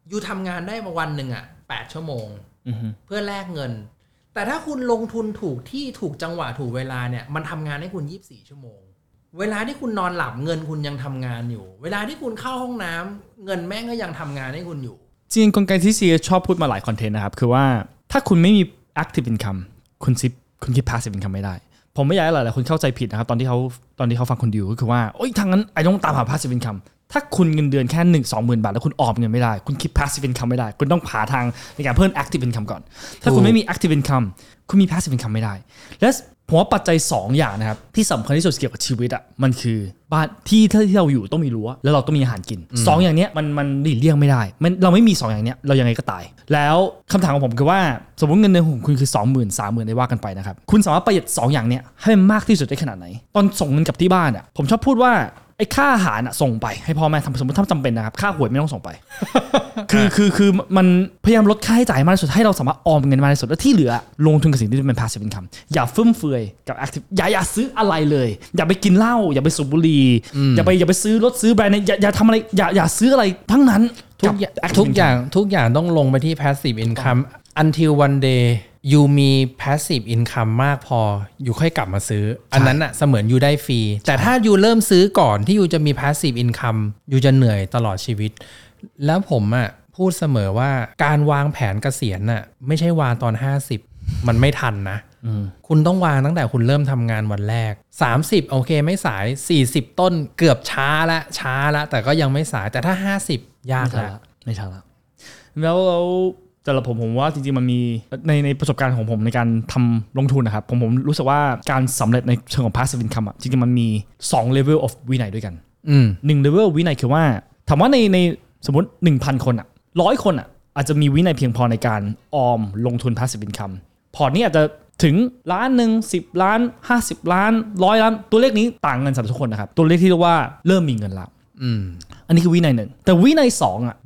อยู่ทำงานได้วันหนึ่งอะแปดชั่วโมงเพื่อแลกเงินแต่ถ้าคุณลงทุนถูกที่ถูกจังหวะถูกเวลาเนี่ยมันทำงานให้คุณยี่สิบสี่ชั่วโมงเวลาที่คุณนอนหลับเงินคุณยังทำงานอยู่เวลาที่คุณเข้าห้องน้ำเงินแม่งก็ยังทำงานให้คุณอยู่จริงกลไกที่ซีชอบพูดมาหลายคอนเทนต์นะครับคือว่าถ้าคุณไม่มี active income คุณคิดคุณคิด passive income ไม่ได้ผมไม่อยากให้หลายๆคนเข้าใจผิดนะครับตอนที่เขาตอนที่เขาฟังคุณดิวก็คือว่าโอ๊ยทางนั้นไอ้ต้องตามหา passive income ถ้าคุณเงินเดือนแค่ หนึ่งถึงสองหมื่น บาทแล้วคุณออมเงินไม่ได้คุณคิด passive income ไม่ได้คุณต้องหาทางในการเพิ่ม active income ก่อนถ้าคุณไม่มี active income คุณมี passive income ไม่ได้และผมว่าปัจจัยสองอย่างนะครับที่สำคัญที่สุดเกี่ยวกับชีวิตอ่ะมันคือบ้านที่ที่เราอยู่ต้องมีรั้วแล้วเราต้องมีอาหารกินสอง อ, อย่างเนี้ยมันมันหลีกเลี่ยงไม่ได้มันเราไม่มีสอง อ, อย่างเนี้ยเรายังไงก็ตายแล้วคำถามของผมคือว่าสมมุติเงินเดือนของคุณคือ สองหมื่น สามหมื่น ได้ว่ากันไปนะครับคุณสามารถประหยัดสอง อย่างเนี้ยให้มันมากที่สุดได้ขนาดไหนตอนส่งเงินกลับที่บ้านอ่ะผมชอบพูดว่าไอ้ค่าอาหารอ่ะส่งไปให้พ่อแม่สมมติถ้าจำเป็นนะครับค่าหวยไม่ต้องส่งไป คือคือคือมันพยายามลดค่าใช้จ่ายมากที่สุดให้เราสามารถออมเงินมากที่สุดและที่เหลือลงทุนกับสิ่งที่เป็น passive income อย่าฟุ่มเฟือยกับ active อย่าอย่าซื้ออะไรเลยอย่าไปกินเหล้าอย่าไปสูบบุหรี่อย่าไปอย่าไปซื้อรถซื้อแบรนด์อย่าอย่าทำอะไรอย่าอย่าซื้ออะไรทั้งนั้นทุกทุกอย่างทุกอย่างต้องลงไปที่ passive income until one dayยูมีแพสซีฟอินคัมมากพอยูค่อยกลับมาซื้ออันนั้นอะเสมือนยูได้ฟรีแต่ถ้ายูเริ่มซื้อก่อนที่ยูจะมีแพสซีฟอินคัมยูจะเหนื่อยตลอดชีวิตแล้วผมอะพูดเสมอว่าการวางแผนเกษียณอะไม่ใช่วางตอนห้าสิบมันไม่ทันนะคุณต้องวางตั้งแต่คุณเริ่มทำงานวันแรกสามสิบโอเคไม่สายสี่สิบต้นเกือบช้าละช้าละแต่ก็ยังไม่สายแต่ถ้าห้าสิบยากละไม่ทันละแล้วเราแต่ละผมผมว่าจริงๆมันมีในในประสบการณ์ของผมในการทำลงทุนนะครับผมผมรู้สึกว่าการสำเร็จในเชิงของ passive income อ่ะจริงๆมันมีสอง level of วินัยด้วยกันอืมหนึ่ง level วินัยคือว่าถามว่าในในสมมติ หนึ่งพัน คนอ่ะหนึ่งร้อยคนอ่ะอาจจะมีวินัยเพียงพอในการออมลงทุน passive income พอร์ตนี้อาจจะถึงล้านหนึ่งสิบล้านห้าสิบล้านหนึ่งร้อยล้านตัวเลขนี้ต่างกันสำหรับทุกคนนะครับตัวเลขที่เรียกว่าเริ่มมีเงินแล้วอืมอันนี้คือวินัยหนึ่งแต่วินัยสองอ่ะ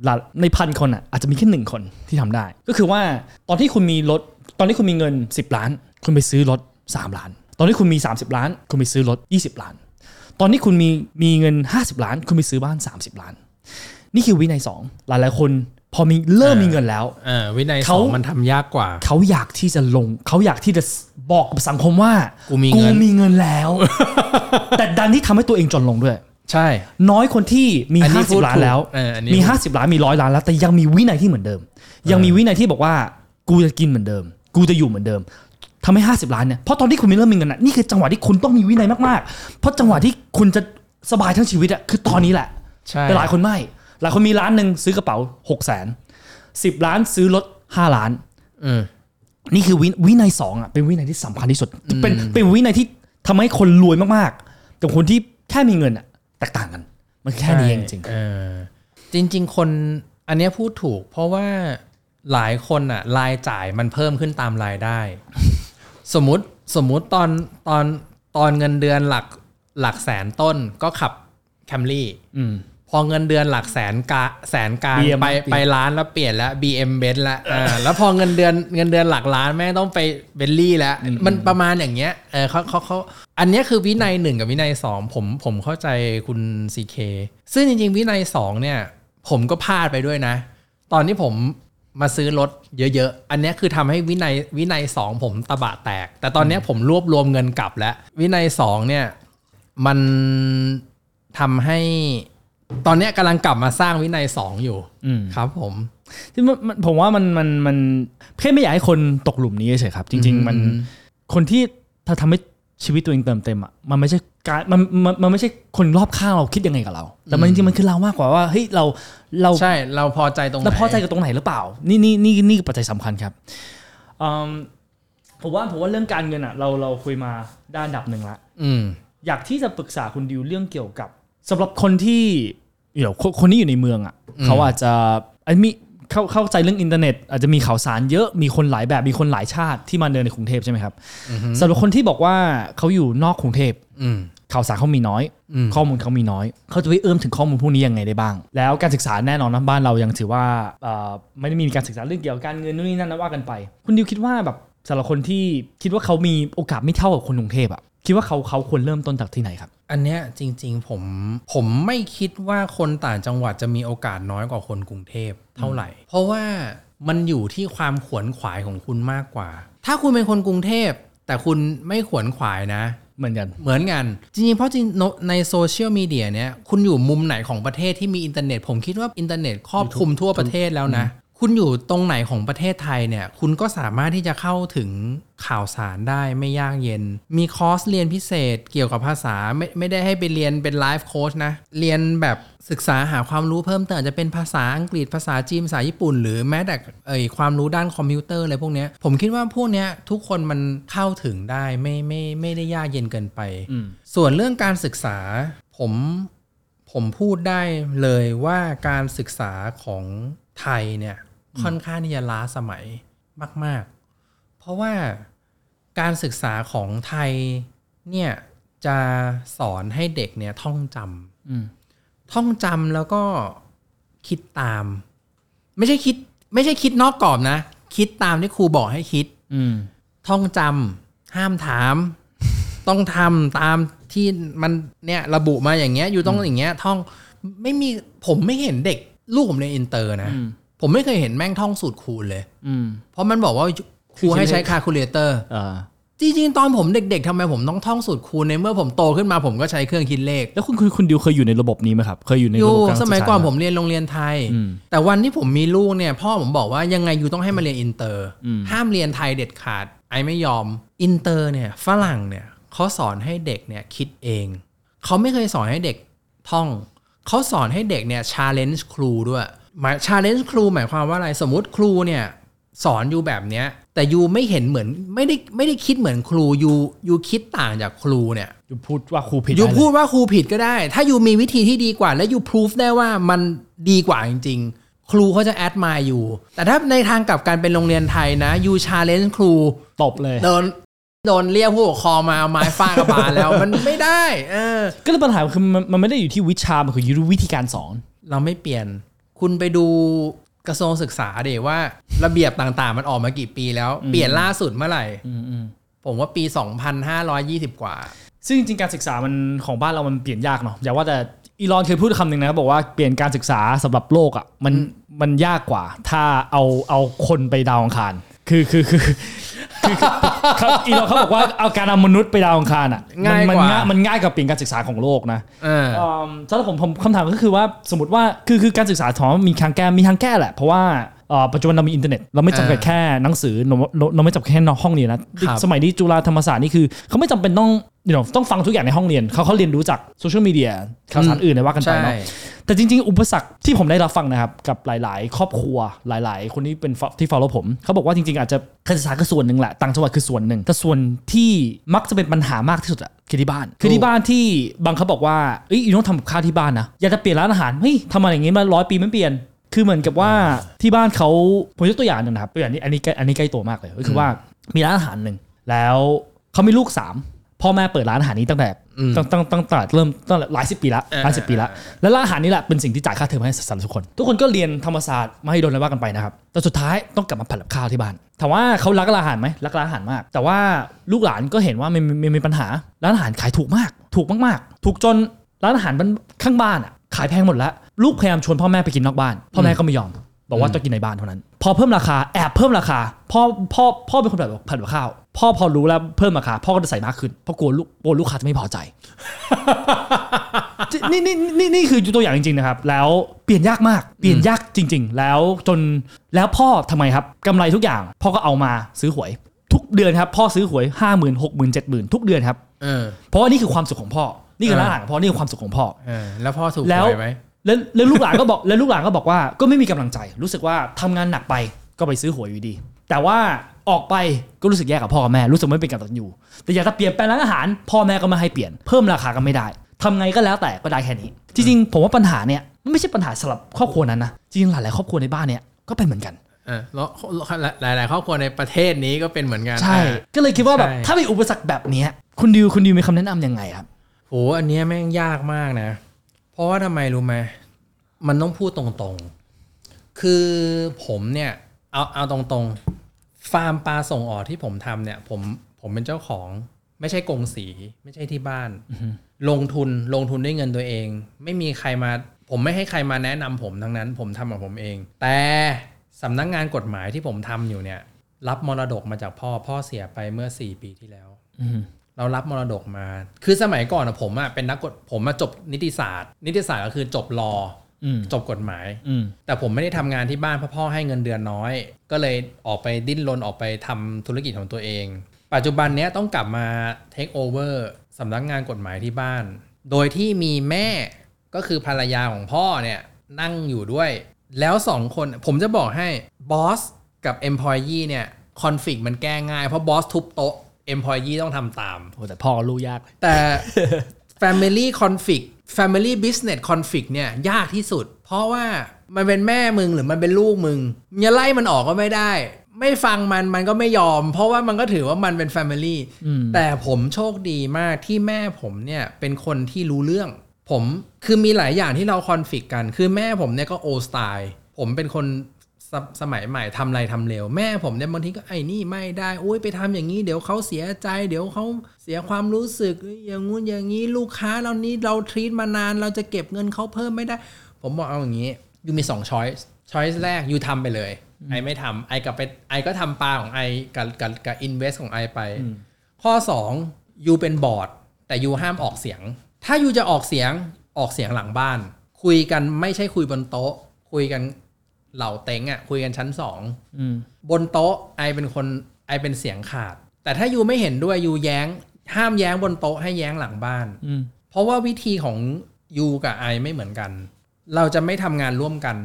ในพันคนอ่ะอาจจะมีแค่หนึ่งคนที่ทำได้ก็คือว่าตอนที่คุณมีรถตอนที่คุณมีเงินสิบล้านคุณไปซื้อรถสามล้านตอนที่คุณมีสามสิบล้านคุณไปซื้อรถยี่สิบล้านตอนที่คุณมีมีเงินห้าสิบล้านคุณไปซื้อบ้านสามสิบล้านนี่คือวินัยสองหลายหลายคนพอมีเริ่มมีเงินแล้ววินัยสองมันทำยากกว่าเขาอยากที่จะลงเขาอยากที่จะบอกกับสังคมว่ากูมีเงินแล้ว แต่ดันที่ทำให้ตัวเองจนลงด้วยใช่น้อยคนที่มีห้าสิบล้านแล้วมีห้าสิบล้านมีหนึ่งร้อยล้านแล้วแต่ยังมีวินัยที่เหมือนเดิมยังมีวินัยที่บอกว่ากูจะกินเหมือนเดิมกูจะอยู่เหมือนเดิมทำให้ห้าสิบล้านเนี่ยเพราะตอนที่คุณมีเริ่มมีเงินน่ะนี่คือจังหวะที่คุณต้องมีวินัยมากๆเพราะจังหวะที่คุณจะสบายทั้งชีวิตอ่ะคือตอนนี้แหละแต่หลายคนไม่หลายคนมีล้านนึงซื้อกระเป๋า หกแสน สิบล้านซื้อรถห้าล้านนี่คือวินัยสองอ่ะเป็นวินัยที่สำคัญที่สุดเป็นเป็นวินัยที่ทำให้คนรวยมากๆแต่คนที่แค่มีเงินอ่ะแตกต่างกันมันแค่นี้เองจริงจริงจริงคนอันนี้พูดถูกเพราะว่าหลายคนอ่ะรายจ่ายมันเพิ่มขึ้นตามรายได้ สมมติสมมติตอนตอนตอนเงินเดือนหลักหลักแสนต้นก็ขับ Camry พอเงินเดือนหลักแสนกะแสนกลาง บี เอ็ม ไปไปล้านแล้วเปลี่ยนแล้ว บี เอ็ม เบนซ์แล้ว แล้วพอเงินเดือนเงินเดือนหลักล้านแม่ต้องไปเบนลี่แล้ว มันประมาณอย่างเงี้ยเออเขาเขาเขาอันนี้คือวินัยหนึ่งกับวินัยสองผมผมเข้าใจคุณ ซี เค ซึ่งจริงๆวินัยสองเนี่ยผมก็พลาดไปด้วยนะตอนที่ผมมาซื้อรถเยอะๆอันนี้คือทำให้วินัยวินัยสองผมตะบะแตกแต่ตอนนี้ผมรวบรวมเงินกลับแล้ววินัยสองเนี่ยมันทำให้ตอนนี้กำลังกลับมาสร้างวินัยสองอยู่ครับผมที่มันผมว่ามันมันมันแค่ไม่อยากให้คนตกหลุมนี้เฉยครับจริงๆมันคนที่ถ้าทำให้ชีวิตตัวเองเติมเต็มอ่ะมันไม่ใช่การมันมันมันไม่ใช่คนรอบข้างเราคิดยังไงกับเราแต่มันจริงๆมันคือเรามากกว่าว่าเฮ้ยเราเราใช่เราพอใจตรงไหนเราพอใจกับตรงไหนหรือเปล่านี่นี่นี่นี่ปัจจัยสำคัญครับผมว่าผมว่าเรื่องการเงินอ่ะเราเราคุยมาด้านดับหนึ่งละอยากที่จะปรึกษาคุณดิวเรื่องเกี่ยวกับสำหรับคนที่เดี๋ยวคนที่อยู่ในเมืองอ่ะเขาอาจจะมีเข้าเข้าใจเรื่องอินเทอร์เน็ตอาจจะมีข่าวสารเยอะมีคนหลายแบบมีคนหลายชาติที่มาเดินในกรุงเทพใช่ไหมครับสำหรับคนที่บอกว่าเขาอยู่นอกกรุงเทพข่าวสารเขามีน้อยข้อมูลเขามีน้อยเขาจะไปเอื้อมถึงข้อมูลพวกนี้ยังไงได้บ้างแล้วการศึกษาแน่นอนนะบ้านเรายังถือว่าไม่ได้มีการศึกษาเรื่องเกี่ยวกับการเงินนู่นนี่นั่นนะว่ากันไปคุณดิวคิดว่าแบบสำหรับคนที่คิดว่าเขามีโอกาสไม่เท่ากับคนกรุงเทพอ่ะคิดว่าเขาเขาควรเริ่มต้นจากที่ไหนครับอันเนี้ยจริงๆผมผมไม่คิดว่าคนต่างจังหวัดจะมีโอกาสน้อยกว่าคนกรุงเทพเท่าไหร่เพราะว่ามันอยู่ที่ความขวนขวายของคุณมากกว่าถ้าคุณเป็นคนกรุงเทพแต่คุณไม่ขวนขวายนะเหมือนกันเหมือนกันจริงๆเพราะจริงในโซเชียลมีเดียเนี้ยคุณอยู่มุมไหนของประเทศที่มีอินเทอร์เน็ตผมคิดว่าอินเทอร์เน็ตครอบคลุมทั่วประเทศแล้วนะ คุณอยู่ตรงไหนของประเทศไทยเนี่ยคุณก็สามารถที่จะเข้าถึงข่าวสารได้ไม่ยากเย็นมีคอร์สเรียนพิเศษเกี่ยวกับภาษาไม่ไม่ได้ให้ไปเรียนเป็นไลฟ์โค้ชนะเรียนแบบศึกษาหาความรู้เพิ่มเติมอาจจะเป็นภาษาอังกฤษภาษาจีนภาษาญี่ปุ่นหรือแม้แต่เอ่ยความรู้ด้านคอมพิวเตอร์อะไรพวกเนี้ยผมคิดว่าพวกเนี้ยทุกคนมันเข้าถึงได้ไม่ไม่ไม่ได้ยากเย็นเกินไปส่วนเรื่องการศึกษาผมผมพูดได้เลยว่าการศึกษาของไทยเนี่ยค่อนข้างที่จะล้าสมัยมากๆเพราะว่าการศึกษาของไทยเนี่ยจะสอนให้เด็กเนี่ยท่องจำท่องจำแล้วก็คิดตามไม่ใช่คิดไม่ใช่คิดนอกกรอบนะคิดตามที่ครูบอกให้คิดท่องจำห้ามถาม ต้องทำตามที่มันเนี่ยระบุมาอย่างเงี้ยอยู่ต้องอย่างเงี้ยท่องไม่มีผมไม่เห็นเด็กลูกผมในอินเตอร์นะผมไม่เคยเห็นแม่งท่องสูตรคูณเลยเพราะมันบอกว่าครูให้ใช้คาลคูลเลเตอร์จริงๆตอนผมเด็กๆทำไมผมต้องท่องสูตรคูณในเมื่อผมโตขึ้นมาผมก็ใช้เครื่องคิดเลขแล้วคุณคุณคุณดิวเคยอยู่ในระบบนี้ไหมครับเคยอยู่ในระบบการศึกษาสมัยก่อนผมเรียนโรงเรียนไทยแต่วันที่ผมมีลูกเนี่ยพ่อผมบอกว่ายังไงอยู่ต้องให้มาเรียนอินเตอร์ห้ามเรียนไทยเด็ดขาดไอ้ไม่ยอมอินเตอร์เนี่ยฝรั่งเนี่ยเขาสอนให้เด็กเนี่ยคิดเองเขาไม่เคยสอนให้เด็กท่องเขาสอนให้เด็กเนี่ย challenge ครูด้วยหมาย challenge ครูหมายความว่าอะไรสมมุติครูเนี่ยสอนอยู่แบบเนี้ยแต่ยูไม่เห็นเหมือนไม่ได้ไม่ได้คิดเหมือนครูยูยูคิดต่างจากครูเนี่ยยูพูดว่าครูผิดยูพูดว่าครูผิดก็ได้ถ้ายูมีวิธีที่ดีกว่าและยู prove ได้ว่ามันดีกว่าจริงๆครูเขาจะ admire ยูแต่ถ้าในทางกลับกันเป็นโรงเรียนไทยนะยู challenge ครูตบเลยโดนโดนเรียกผู้ปกครองมาเอาไม้ฟาดกระบาลแล้วมันไม่ได้เออก็เลยปัญหาคือมันไม่ได้อยู่ที่วิชามันคืออยู่ที่วิธีการสอนเราไม่เปลี่ยนคุณไปดูกระทรวงศึกษาเดี๋ยวว่าระเบียบต่างๆมันออกมากี่ปีแล้วเปลี่ยนล่าสุดเมื่อไหร่ผมว่าปีสองพันห้าร้อยยี่สิบกว่าซึ่งจริงๆการศึกษามันของบ้านเรามันเปลี่ยนยากเนาะอย่าว่าแต่อีลอนเคยพูดคำหนึ่งนะครับบอกว่าเปลี่ยนการศึกษาสำหรับโลกอ่ะมันมันยากกว่าถ้าเอาเอาคนไปดาวอังคารคือคือคืออีลอนเขาบอกว่าเอาการนำมนุษย์ไปดาวอังคารอ่ะง่ายกว่ามันง่ายกว่าเปลี่ยนการศึกษาของโลกนะสำหรับผมผมคำถามก็คือว่าสมมติว่าคือคือการศึกษาท้องมีทางแก้มีทางแก้แหละเพราะว่าปัจจุบันเรามีอินเทอร์เน็ตเราไม่จำกัดแค่หนังสือเราไม่จำกัดแค่ห้องเรียนนะสมัยนี้จุฬาธรรมศาสตร์นี่คือเขาไม่จำเป็นต้องyou know, ต้องฟังทุกอย่างในห้องเรียนเขาเขาเรียนรู้จากโซเชียลมีเดียข่าวสารอื่นในว่ากันไปเนาะแต่จริงๆอุปสรรคที่ผมได้รับฟังนะครับกับหลายๆครอบครัวหลายๆคนที่เป็นที่ follow ผมเขาบอกว่าจริงๆอาจจะการศึกษาคือส่วนหนึ่งแหละต่างจังหวัดคือส่วนหนึ่งแต่ส่วนที่มักจะเป็นปัญหามากที่สุดอะคือที่บ้านคือที่บ้านที่บางเขาบอกว่าเอ้ยต้องทำกับข้าวที่บ้านนะอยากจะเปลี่ยนร้านอาหารเฮ้ยทำมาอย่างงี้มาร้อยปีไม่เปลี่ยนคือเหมือนกับว่าที่บ้านเขาผมยกตัวอย่างนึงนะครับตัวอย่างนี้อันนี้อันนี้ใกล้ตัวมากเลยคือว่ามีร้านอาหารนึงแล้วเขามีลูกสามพ่อแม่เปิดร้านอาหารนี้ตั้งแต่ตั้งตั้งตั้งแต่เริ่มตั้งหลายสิบปีละหลายสิบปีละแล้วร้านอาหารนี้แหละเป็นสิ่งที่จ่ายค่าเทอมให้สรรทุกคนทุกคนก็เรียนธรรมศาสตร์มาให้โดนแล้วว่ากันไปนะครับแต่สุดท้ายต้องกลับมาผัดกับข้าวที่บ้านถามว่าเขารักร้านอาหารไหมรักร้านอาหารมากแต่ว่าลูกหลานก็เห็นว่ามันมันมีปัญหาร้านอาหารขายถูกมากถูกมากๆถูกจนร้านอาหารข้างบ้านอ่ะขายแพงหมดแล้วลูกพยายามชวนพ่อแม่ไปกินนอกบ้านพ่อแม่ก็ไม่ยอมบอกว่าต้องกินในบ้านเท่านั้นพอเพิ่มราคาแอบเพิ่มราคาพ่อพ่อพ่อเป็นคนแบบผัดกับข้าวพ่อพอรู้แล้วเพิ่มราคาพ่อก็จะใส่มากขึ้นเพราะกลัวลูกกลัวลูกค้าจะไม่พอใจ นี่นี่นี่นี่คือตัวอย่างจริงๆนะครับแล้วเปลี่ยนยากมากเปลี่ยนยากจริงๆแล้วจนแล้วพ่อทำไมครับกำไรทุกอย่างพ่อก็เอามาซื้อหวยทุกเดือนครับพ่อซื้อหวยห้าหมื่นหกหมื่นเจ็ดหมื่นทุกเดือนครับเพราะว่านี่คือความสุขของพ่อนี่คือร้านอาหารพ่อนี่คือความสุขของพ่อแล้วพ่อถูกหวยไหมแล้วแล้วลูกหลานก็บอกแล้วลูกหลานก็บอกว่าก็ไม่มีกำลังใจรู้สึกว่าทำงานหนักไปก็ไปซื้อหวยอยู่ดีแต่ว่าออกไปก็รู้สึกแย่กับพ่อแม่รู้สึกไม่เป็นกำลังอยู่แต่อยากจะเปลี่ยนแปลงร้านอาหารพ่อแม่ก็ไม่ให้เปลี่ยนเพิ่มราคาก็ไม่ได้ทำไงก็แล้วแต่ก็ได้แค่นี้จริงๆผมว่าปัญหาเนี่ยมันไม่ใช่ปัญหาสำหรับครอบครัวนั้นนะจริงๆหลายๆครอบครัวในบ้านเนี่ยก็เป็นเหมือนกันเออหลายๆครอบครัวในประเทศนี้ก็เป็นเหมือนกันใช่ก็เลยคิดว่าแบบถ้ามีอุปสรรคแบบนี้คุณดิวคุณดิวมีคำแนะนำยังไงครับโหอันนี้แม่งยากมากนะเพราะว่าทำไมรู้ไหมมันต้องพูดตรงๆคือผมเนี่ยเอาเอาตรงๆฟาร์มปลาส่งออกที่ผมทำเนี่ยผมผมเป็นเจ้าของไม่ใช่กงสีไม่ใช่ที่บ้าน uh-huh. ลงทุนลงทุนด้วยเงินตัวเองไม่มีใครมาผมไม่ให้ใครมาแนะนำผมทั้งนั้นผมทำของผมเองแต่สำนักงานกฎหมายที่ผมทำอยู่เนี่ยรับมรดกมาจากพ่อพ่อเสียไปเมื่อสี่ปีที่แล้ว uh-huh.เรารับมรดกมาคือสมัยก่อนนะผมอ่ะเป็นนักกฎผมมาจบนิติศาสตร์นิติศาสตร์ก็คือจบลอ จบกฎหมายแต่ผมไม่ได้ทำงานที่บ้านเพราะพ่อให้เงินเดือนน้อยก็เลยออกไปดิ้นรนออกไปทำธุรกิจของตัวเองปัจจุบันนี้ต้องกลับมาเทคโอเวอร์สำนักงานกฎหมายที่บ้านโดยที่มีแม่ก็คือภรรยาของพ่อเนี่ยนั่งอยู่ด้วยแล้วสองคนผมจะบอกให้บอสกับ employee เนี่ยคอนฟลิกต์มันแก้ง่ายเพราะบอสทุบโต๊ะ employee ต้องทำตามโอ้แต่พ่อรู้ยากแต่ family conflict family business conflict เนี่ยยากที่สุดเพราะว่ามันเป็นแม่มึงหรือมันเป็นลูกมึงจะไล่มันออกก็ไม่ได้ไม่ฟังมันมันก็ไม่ยอมเพราะว่ามันก็ถือว่ามันเป็น family แต่ผมโชคดีมากที่แม่ผมเนี่ยเป็นคนที่รู้เรื่องผมคือมีหลายอย่างที่เราคอนฟลิกต์กันคือแม่ผมเนี่ยก็โอสไตล์ผมเป็นคนส, สมัยใหม่ทำอะไรทำเร็วแม่ผมเนี่ยบางทีก็ไอ้นี่ไม่ได้โอ้ยไปทำอย่างนี้เดี๋ยวเขาเสียใจเดี๋ยวเขาเสียความรู้สึกอย่างงู้นอย่างนี้ลูกค้าเรานี้เราทรีตมานานเราจะเก็บเงินเขาเพิ่มไม่ได้ผมบอกเอาอย่างนี้อยู่มีสองช้อยส์ช้อยส์แรกอยู่ทำไปเลยไอ้ไม่ทำไอ้กับไปไอ้ก็ทำปลาของไอ้กับกับกับอินเวสของไอ้ไปข้อสองอยู่เป็นบอร์ดแต่อยู่ห้ามออกเสียงถ้าอยู่จะออกเสียงออกเสียงหลังบ้านคุยกันไม่ใช่คุยบนโต๊ะคุยกันเหล่าเต็งอ่ะคุยกันชั้นสองบนโต๊ะไอเป็นคนไอเป็นเสียงขาดแต่ถ้ายูไม่เห็นด้วยยูแย้งห้ามแย้งบนโต๊ะให้แย้งหลังบ้านเพราะว่าวิธีของยูกับไอไม่เหมือนกันเราจะไม่ทำงานร่วมกัน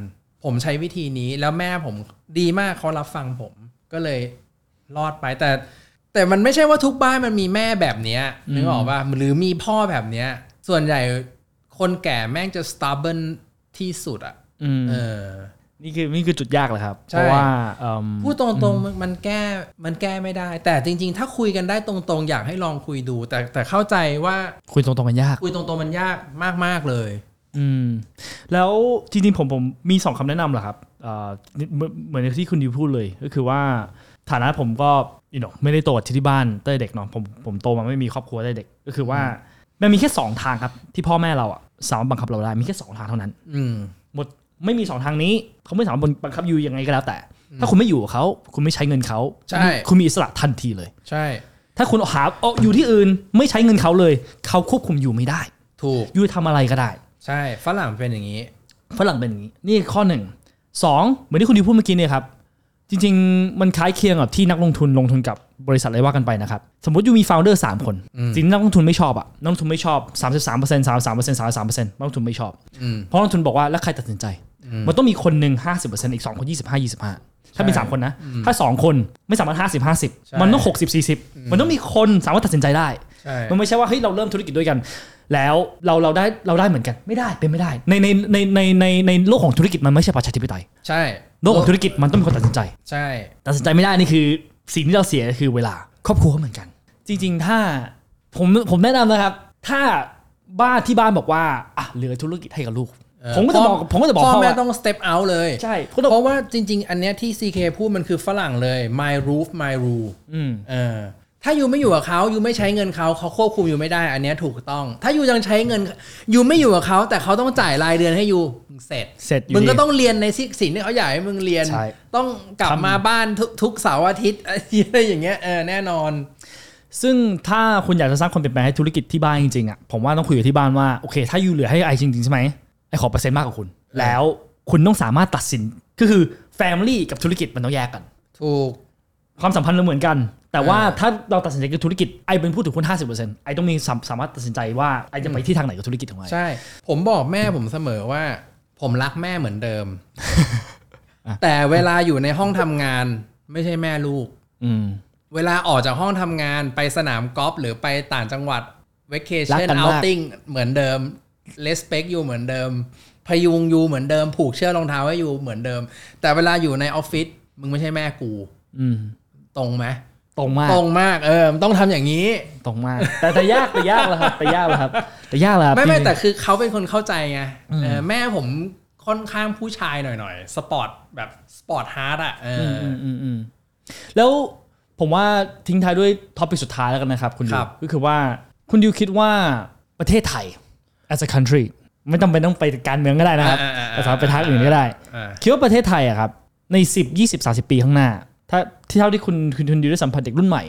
ผมใช้วิธีนี้แล้วแม่ผมดีมากเขารับฟังผมก็เลยรอดไปแต่แต่มันไม่ใช่ว่าทุกบ้านมันมีแม่แบบเนี้ยนึกออกป่ะหรือมีพ่อแบบเนี้ยส่วนใหญ่คนแก่แม่งจะ stubborn ที่สุดอ่ะเออนี่คือนี่คือจุดยากแหละครับเพราะว่าพูดตรงๆมันแก้มันแก้ไม่ได้แต่จริงๆถ้าคุยกันได้ตรงๆอยากให้ลองคุยดูแต่แต่เข้าใจว่าคุยตรงๆมันยากคุยตรงๆมันยากมากๆเลยอืมแล้วจริงๆผมผมมีสองคำแนะนำเหรอครับเอ่อเหมือนที่คุณดิวพูดเลยก็คือว่าฐานะผมก็you knowไม่ได้โตที่ที่บ้านตั้งแต่เด็กเนาะผมผมโตมาไม่มีครอบครัวตั้งแต่เด็กก็คือว่ามันมีแค่สองทางครับที่พ่อแม่เราอ่ะสามารถบังคับเราได้มีแค่สองทางเท่านั้นอืมหมดไม่มีสองทางนี้เขาไม่สามารถบังคับอยู่ยังไงก็แล้วแต่ถ้าคุณไม่อยู่กับเขาคุณไม่ใช้เงินเขาคุณมีอิสระทันทีเลยใช่ถ้าคุณหาเอาอยู่ที่อื่นไม่ใช้เงินเขาเลยเขาควบคุมอยู่ไม่ได้ถูกอยู่ทำอะไรก็ได้ใช่ฝรั่งเป็นอย่างนี้ฝรั่งเป็นอย่างนี้นี่ข้อหนึ่งสองเหมือนที่คุณดิวพูดเมื่อกี้เนี่ยครับจริงๆมันคล้ายเคียงกับที่นักลงทุนลงทุนกับบริษัทอะไรว่ากันไปนะครับสมมติยูมี founder สามคนสิ่งนักลงทุนไม่ชอบอ่ะนักลงทุนไม่ชอบ สามสิบสามเปอร์เซ็นต์ สามสิบสามเปอร์เซ็นต์ สามสิบสามเปอร์เซ็นต์ นักลงทุนไม่ชอบเพราะนักลงทุนบอกว่าแล้วใครตัดสินใจมันต้องมีคนหนึ่ง ห้าสิบเปอร์เซ็นต์ อีกสองคนยี่สิบห้า ยี่สิบห้าถ้าเป็นสามคนนะถ้าสองคนไม่สามารถห้าสิบ ห้าสิบมันต้องหกสิบ สี่สิบมันต้องมีคนสามารถตัดสินใจได้มันไม่ใช่ว่าเฮ้ยเราเริ่มธุรกิจด้วยกันแล้วเราเราได้เราได้เหมือนกันไม่ได้เป็นไม่ได้ในในในในในในโลกของธุรกิจมันไม่ใช่ประชาธิปไตยใช่โลกของธุรกิจมันต้องมีคนตัดสินใจใช่ตัดสินใจไม่ได้นี่คือสิ่งที่เราเสียคือเวลาครอบครัวเหมือนกันจริงๆถ้าผมผมแนะนำนะครับถ้าบ้านที่บ้านบอกว่าอ่ะเหลือธุรกิจให้กับลูกผมก็จะบอกผมก็จะบอกพ่อแม่ต้อง step out เลยใช่เพราะว่าจริงๆอันเนี้ยที่ ซี เค พูดมันคือฝรั่งเลย my roof my rule อืมเออถ้าอยู่ไม่อยู่กับเขาอยู่ไม่ใช้เงินเขาเขาควบคุมอยู่ไม่ได้อันนี้ถูกต้องถ้าอยู่ยังใช้เงินอยู่ไม่อยู่กับเขาแต่เขาต้องจ่ายรายเดือนให้อยู่เสร็จเสร็จมึงก็ต้องเรียนในสิ่งที่เขาอยากให้มึงเรียนต้องกลับมาบ้านทุกเสาร์อาทิตย์อะไรอย่างเงี้ยเออแน่นอนซึ่งถ้าคุณอยากจะสร้างความเปลี่ยนแปลงให้ธุรกิจที่บ้านจริงๆอ่ะผมว่าต้องคุยกับที่บ้านว่าโอเคถ้าอยู่เหลือให้ไอจริงๆใช่ไหมไอขอเปอร์เซ็นต์มากกว่าคุณแล้วคุณต้องสามารถตัดสินก็คือแฟมิลี่กับธุรกิจมันต้องแยกกันถูกความสัมพันธ์เราเหมือนกันแต่ว่าถ้าเราตัดสินใจกับธุรกิจไอเป็นผู้ถือหุ้น ห้าสิบเปอร์เซ็นต์ ไอต้องมีสามารถตัดสินใจว่าไอจะไปที่ทางไหนกับธุรกิจของไอใช่ผมบอกแม่ผมเสมอว่าผมรักแม่เหมือนเดิม แต่เวลาอยู่ในห้องทำงานไม่ใช่แม่ลูกเวลาออกจากห้องทำงานไปสนามกอล์ฟหรือไปต่างจังหวัด vacation outing เหมือนเดิม respect อยู่เหมือนเดิมพยุงอยู่เหมือนเดิมผูกเชือกรองเท้าให้อยู่เหมือนเดิมแต่เวลาอยู่ในออฟฟิศมึงไม่ใช่แม่กูตรงไหมตรงมากตรงมากเออต้องทำอย่างนี้ตรงมากแต่แต่ยากแต่ยากแล้วครับแต่ยากแล้วครับแต่ยากแล้วไม่ไม่แต่คือเขาเป็นคนเข้าใจไงแม่ผมค่อนข้างผู้ชายหน่อยหน่อยสปอร์ตแบบสปอร์ตฮาร์ดอ่ะเออแล้วผมว่าทิ้งท้ายด้วยท็อปิกสุดท้ายแล้วกันนะครับคุณดิวก็คือว่าคุณดิวคิดว่าประเทศไทย as a country ไม่จำเป็นต้องไปการเมืองก็ได้นะครับแต่สามารถไปทางอื่นก็ได้คิดว่าประเทศไทยอะครับในสิบ ยี่สิบ สามสิบปีข้างหน้าถ้าที่เท่าที่คุณคุณคุณดิวได้สัมผัสเด็กรุ่นใหม่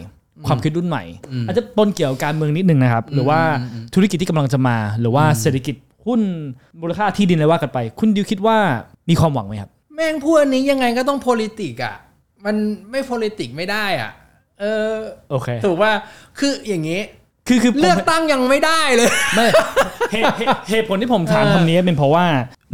ความคิดรุ่นใหม่อาจจะปนเกี่ยวกับการเมืองนิดนึงนะครับหรือว่าธุรกิจที่กำลังจะมาหรือว่าเศรษฐกิจ หุ้นมูลค่าที่ดินอะไรว่ากันไปคุณดิวคิดว่ามีความหวังไหมครับแม่งพวกนี้ยังไงก็ต้อง politics อ่ะมันไม่ politics ไม่ได้อ่ะเออโอเคถูกว่าคืออย่างงี้คือคือเลือกตั้งยังไม่ได้เลยไม่เหตุผลที่ผมถามคำนี้เป็นเพราะว่า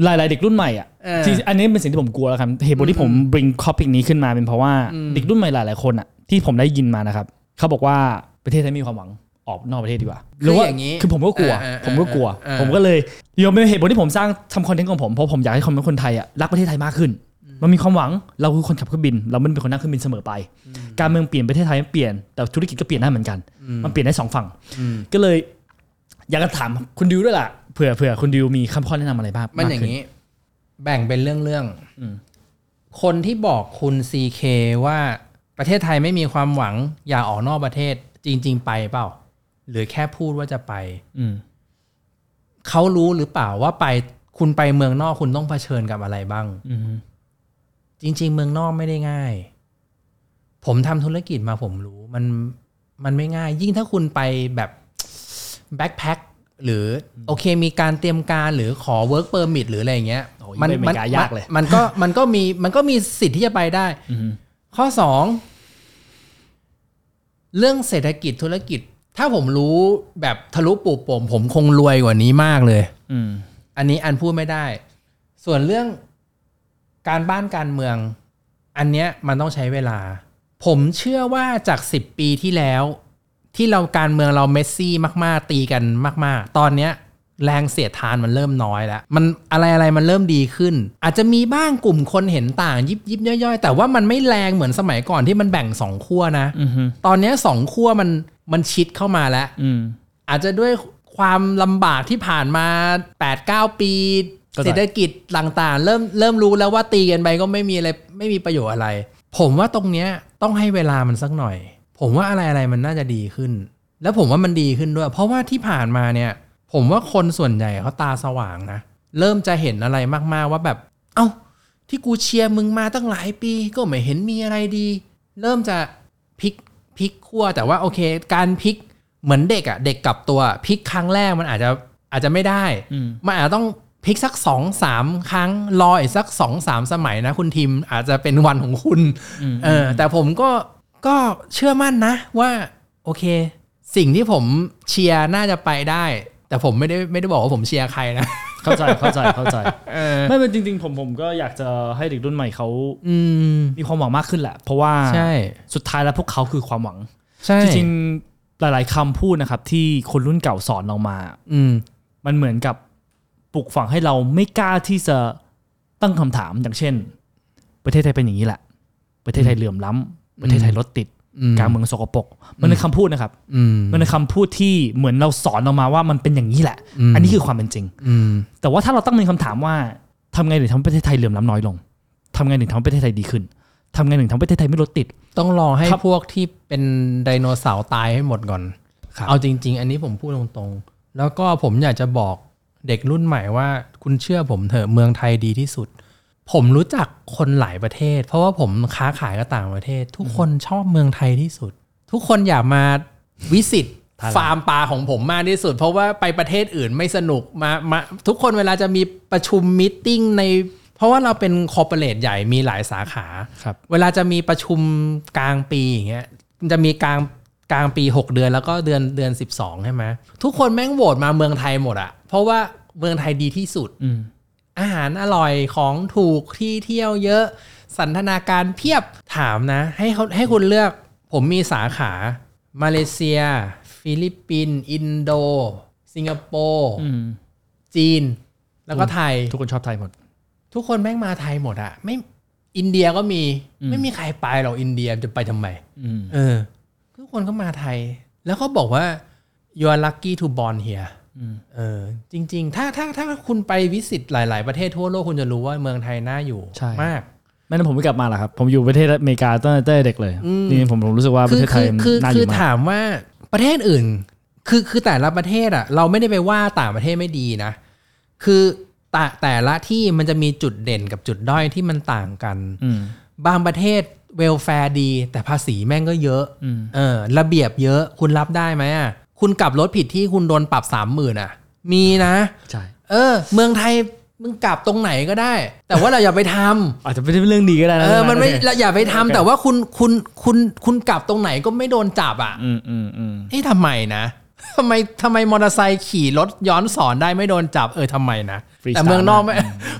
หลายๆเด็กรุ่นใหม่อ่ะที่อันนี้เป็นสิ่งที่ผมกลัวแล้วครับเหตุผลที่ผม bring topic นี้ขึ้นมาเป็นเพราะว่าเด็กรุ่นใหม่หลายๆคนอ่ะที่ผมได้ยินมานะครับเขาบอกว่าประเทศไทยมีความหวังออกนอกประเทศดีกว่าหรือว่าคือผมก็กลัวผมก็กลัวผมก็เลยยอมเป็นเหตุผลที่ผมสร้างทำคอนเทนต์ของผมเพราะผมอยากให้คนไทยอ่ะรักประเทศไทยมากขึ้นมันมีความหวังเราคือคนขับเครื่องบินเราไม่เป็นคนนั่งเครื่องบินเสมอไปการเมืองเปลี่ยนประเทศไทยไม่เปลี่ยนแต่ธุรกิจก็เปลี่ยนได้เหมือนกันมันเปลี่ยนได้สองฝั่งก็เลยอยากจะถามคุณดิวด้วยล่ะเผื่อเผื่อคุณดิวมีคำข้อแนะนำอะไรบ้างมันอย่างนี้แบ่งเป็นเรื่องเรื่องคนที่บอกคุณซีเคว่าประเทศไทยไม่มีความหวังอย่าออกนอกประเทศจริงๆไปเปล่าหรือแค่พูดว่าจะไปเขารู้หรือเปล่าว่าไปคุณไปเมืองนอกคุณต้องเผชิญกับอะไรบ้างจริงๆเมืองนอกไม่ได้ง่ายผมทำธุรกิจมาผมรู้มันมันไม่ง่ายยิ่งถ้าคุณไปแบบแบ็คแพ็คหรือโอเคมีการเตรียมการหรือขอเวิร์คเพอร์มิทหรืออะไรอย่างเงี้ยมันมันยากเลยมันก็มันก็มีมันก็มีสิทธิ์ที่จะไปได้ข้อสองเรื่องเศรษฐกิจธุรกิจถ้าผมรู้แบบทะลุปูป่มผมคงรวยกว่านี้มากเลยอันนี้อันพูดไม่ได้ส่วนเรื่องการบ้านการเมืองอันเนี้ยมันต้องใช้เวลาผมเชื่อว่าจากสิบปีที่แล้วที่เราการเมืองเราเมสซี่มากๆตีกันมากๆตอนเนี้ยแรงเสียดทานมันเริ่มน้อยแล้วมันอะไรอะไรมันเริ่มดีขึ้นอาจจะมีบ้างกลุ่มคนเห็นต่างยิบยิบย่อยๆแต่ว่ามันไม่แรงเหมือนสมัยก่อนที่มันแบ่งสองขั้วนะตอนเนี้ยสองขั้วมันมันชิดเข้ามาแล้วอาจจะด้วยความลำบากที่ผ่านมา แปดเก้า ปีเศรษฐกิจต่างๆเริ่มเริ่มรู้แล้วว่าตีกันไปก็ไม่มีอะไรไม่มีประโยชน์อะไรผมว่าตรงเนี้ยต้องให้เวลามันสักหน่อยผมว่าอะไรอะไรมันน่าจะดีขึ้นแล้วผมว่ามันดีขึ้นด้วยเพราะว่าที่ผ่านมาเนี่ยผมว่าคนส่วนใหญ่เขาตาสว่างนะเริ่มจะเห็นอะไรมากๆว่าแบบเอ้าที่กูเชียร์มึงมาตั้งหลายปีก็ไม่เห็นมีอะไรดีเริ่มจะพลิกพลิกขั้วแต่ว่าโอเคการพลิกเหมือนเด็กอ่ะเด็กกลับตัวพลิกครั้งแรกมันอาจจะอาจจะไม่ได้มันอาจจะต้องพลิกสัก สองสาม ครั้งรออีกสัก สองสาม สมัยนะคุณทีมอาจจะเป็นวันของคุณเออแต่ผมก็ก็เชื่อมั่นนะว่าโอเคสิ่งที่ผมเชียร์น่าจะไปได้แต่ผมไม่ได้ไม่ได้บอกว่าผมเชียร์ใครนะเข้าใจเข้าใจเข้าใจไม่เป็นจริงๆผมผมก็อยากจะให้เด็กรุ่นใหม่เขามีความหวังมากขึ้นแหละเพราะว่าสุดท้ายแล้วพวกเขาคือความหวังจริงๆหลายๆคำพูดนะครับที่คนรุ่นเก่าสอนเรามามันเหมือนกับปลูกฝังให้เราไม่กล้าที่จะตั้งคำถามอย่างเช่นประเทศไทยเป็นอย่างนี้แหละประเทศไทยเหลื่อมล้ำประเทศไทยรถติดการเมืองสกปรกมันเป็นคำพูดนะครับมันเป็นคำพูดที่เหมือนเราสอนเรามาว่ามันเป็นอย่างนี้แหละอันนี้คือความเป็นจริงแต่ว่าถ้าเราตั้งเป็นคำถามว่าทำไงถึงทำให้ประเทศไทยเหลื่อมล้ำน้อยลงทำไงถึงทำให้ประเทศไทยดีขึ้นทำไงถึงทำให้ประเทศไทยไม่รถติดต้องรอให้พวกที่เป็นไดโนเสาร์ตายให้หมดก่อนเอาจริงๆอันนี้ผมพูดตรงๆแล้วก็ผมอยากจะบอกเด็กรุ่นใหม่ว่าคุณเชื่อผมเถอะเมืองไทยดีที่สุดผมรู้จักคนหลายประเทศเพราะว่าผมค้าขายกับต่างประเทศทุกคนชอบเมืองไทยที่สุดทุกคนอยากมาวิสิต ฟาร์มปลาของผมมากที่สุดเพราะว่าไปประเทศอื่นไม่สนุกมามาทุกคนเวลาจะมีประชุมมีตติ้งในเพราะว่าเราเป็นคอร์ปอเรทใหญ่มีหลายสาขาเวลาจะมีประชุมกลางปีอย่างเงี้ยจะมีกลางกลางปีหกเดือนแล้วก็เดือนเดือนสิบสองใช่ไหมทุกคนแม่งโหวตมาเมืองไทยหมดอะเพราะว่าเมืองไทยดีที่สุด อ, อาหารอร่อยของถูกที่เที่ยวเยอะสันทนาการเพียบถามนะให้เขาให้คุณเลือกผมมีสาขามาเลเซียฟิลิปปินส์อินโดสิงคโปร์จีนแล้วก็ไทยทุกคนชอบไทยหมดทุกคนแม่งมาไทยหมดอะไม่อินเดียก็มีไม่มีใครไปหรอกอินเดียจะไปทำไมเออทุกคนก็มาไทยแล้วเขาบอกว่า you are lucky to born hereเออจริงๆถ้าถ้าถ้าคุณไปวิสิตหลายๆประเทศทั่วโลกคุณจะรู้ว่าเมืองไทยน่าอยู่มากแม้แต่ผมไม่กลับมาหรอกครับผมอยู่ประเทศอเมริกาตั้งแต่เด็กเลยจริงๆผมผมรู้สึกว่าประเทศไทยน่าอยู่มากคือถามว่าประเทศอื่นคือคือแต่ละประเทศอ่ะเราไม่ได้ไปว่าต่างประเทศไม่ดีนะคือแต่แต่ละที่มันจะมีจุดเด่นกับจุดด้อยที่มันต่างกันบางประเทศเวลแฟร์ดีแต่ภาษีแม่งก็เยอะเออระเบียบเยอะคุณรับได้ไหมอ่ะคุณกลับรถผิดที่คุณโดนปรับ สามหมื่น อ่ะมีนะใช่เอ เออเมืองไทยมึงกลับตรงไหนก็ได้แต่ว่าเราอย่าไปทำอาจจะไม่ใช่เรื่องดีก็ได้นะเออมันไม่เราอย่าไปทำแต่ว่าคุณคุณคุณคุณกลับตรงไหนก็ไม่โดนจับอ่ะอืมอืมอืมเฮ้ยทำไมนะทำไมทำไมมอเตอร์ไซค์ขี่รถย้อนสอนได้ไม่โดนจับเออทำไมนะแต่เมืองนอกไม่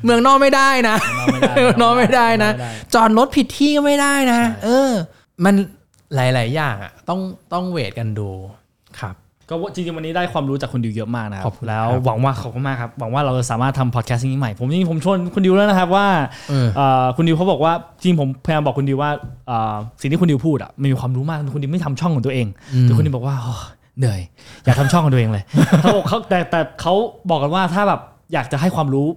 เมืองนอกไม่ได้นะเมืองนอกไม่ได้นะจอดรถผิดที่ก็ไม่ได้นะเออมันหลายๆอย่างอ่ะต้องต้องเวทกันดูครับก็จริงๆวันนี้ได้ความรู้จากคุณดิวเยอะมากนะครับแล้วหวังว่าขอบคุณมากครับหวังว่าเราจะสามารถทำพอดแคสต์นี้ใหม่ผมจริงๆผมชวนคุณดิวแล้วนะครับว่าคุณดิวเขาบอกว่าจริงผมพยายามบอกคุณดิวว่าสิ่งที่คุณดิวพูดอ่ะมันมีความรู้มากคุณดิวไม่ทำช่องของตัวเองแต่คุณดิวบอกว่าเหนื่อยอยากทำช่องของตัวเองเลยเขาบอกเขาแต่แต่เขาบอกกันว่าถ้าแบบอยากจะให้ความรู้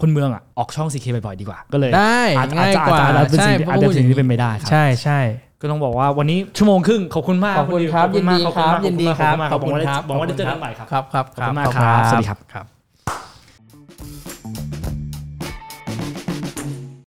คนเมืองอ่ะออกช่อง ซี เค บ่อยๆดีกว่าก็เลยได้ง่ายกว่าใช่อาจจะสิ่งที่เป็นไม่ได้ครับใช่ใช่ก็ต้องบอกว่าวันนี้ชั่วโมงครึ่งขอบคุณมากขอบคุณครับยินดีครับยินดีครับขอบคุณครับบอกว่าได้เจอกันใหม่ครับครับครับขอบคุณมากครับสวัสดีครับ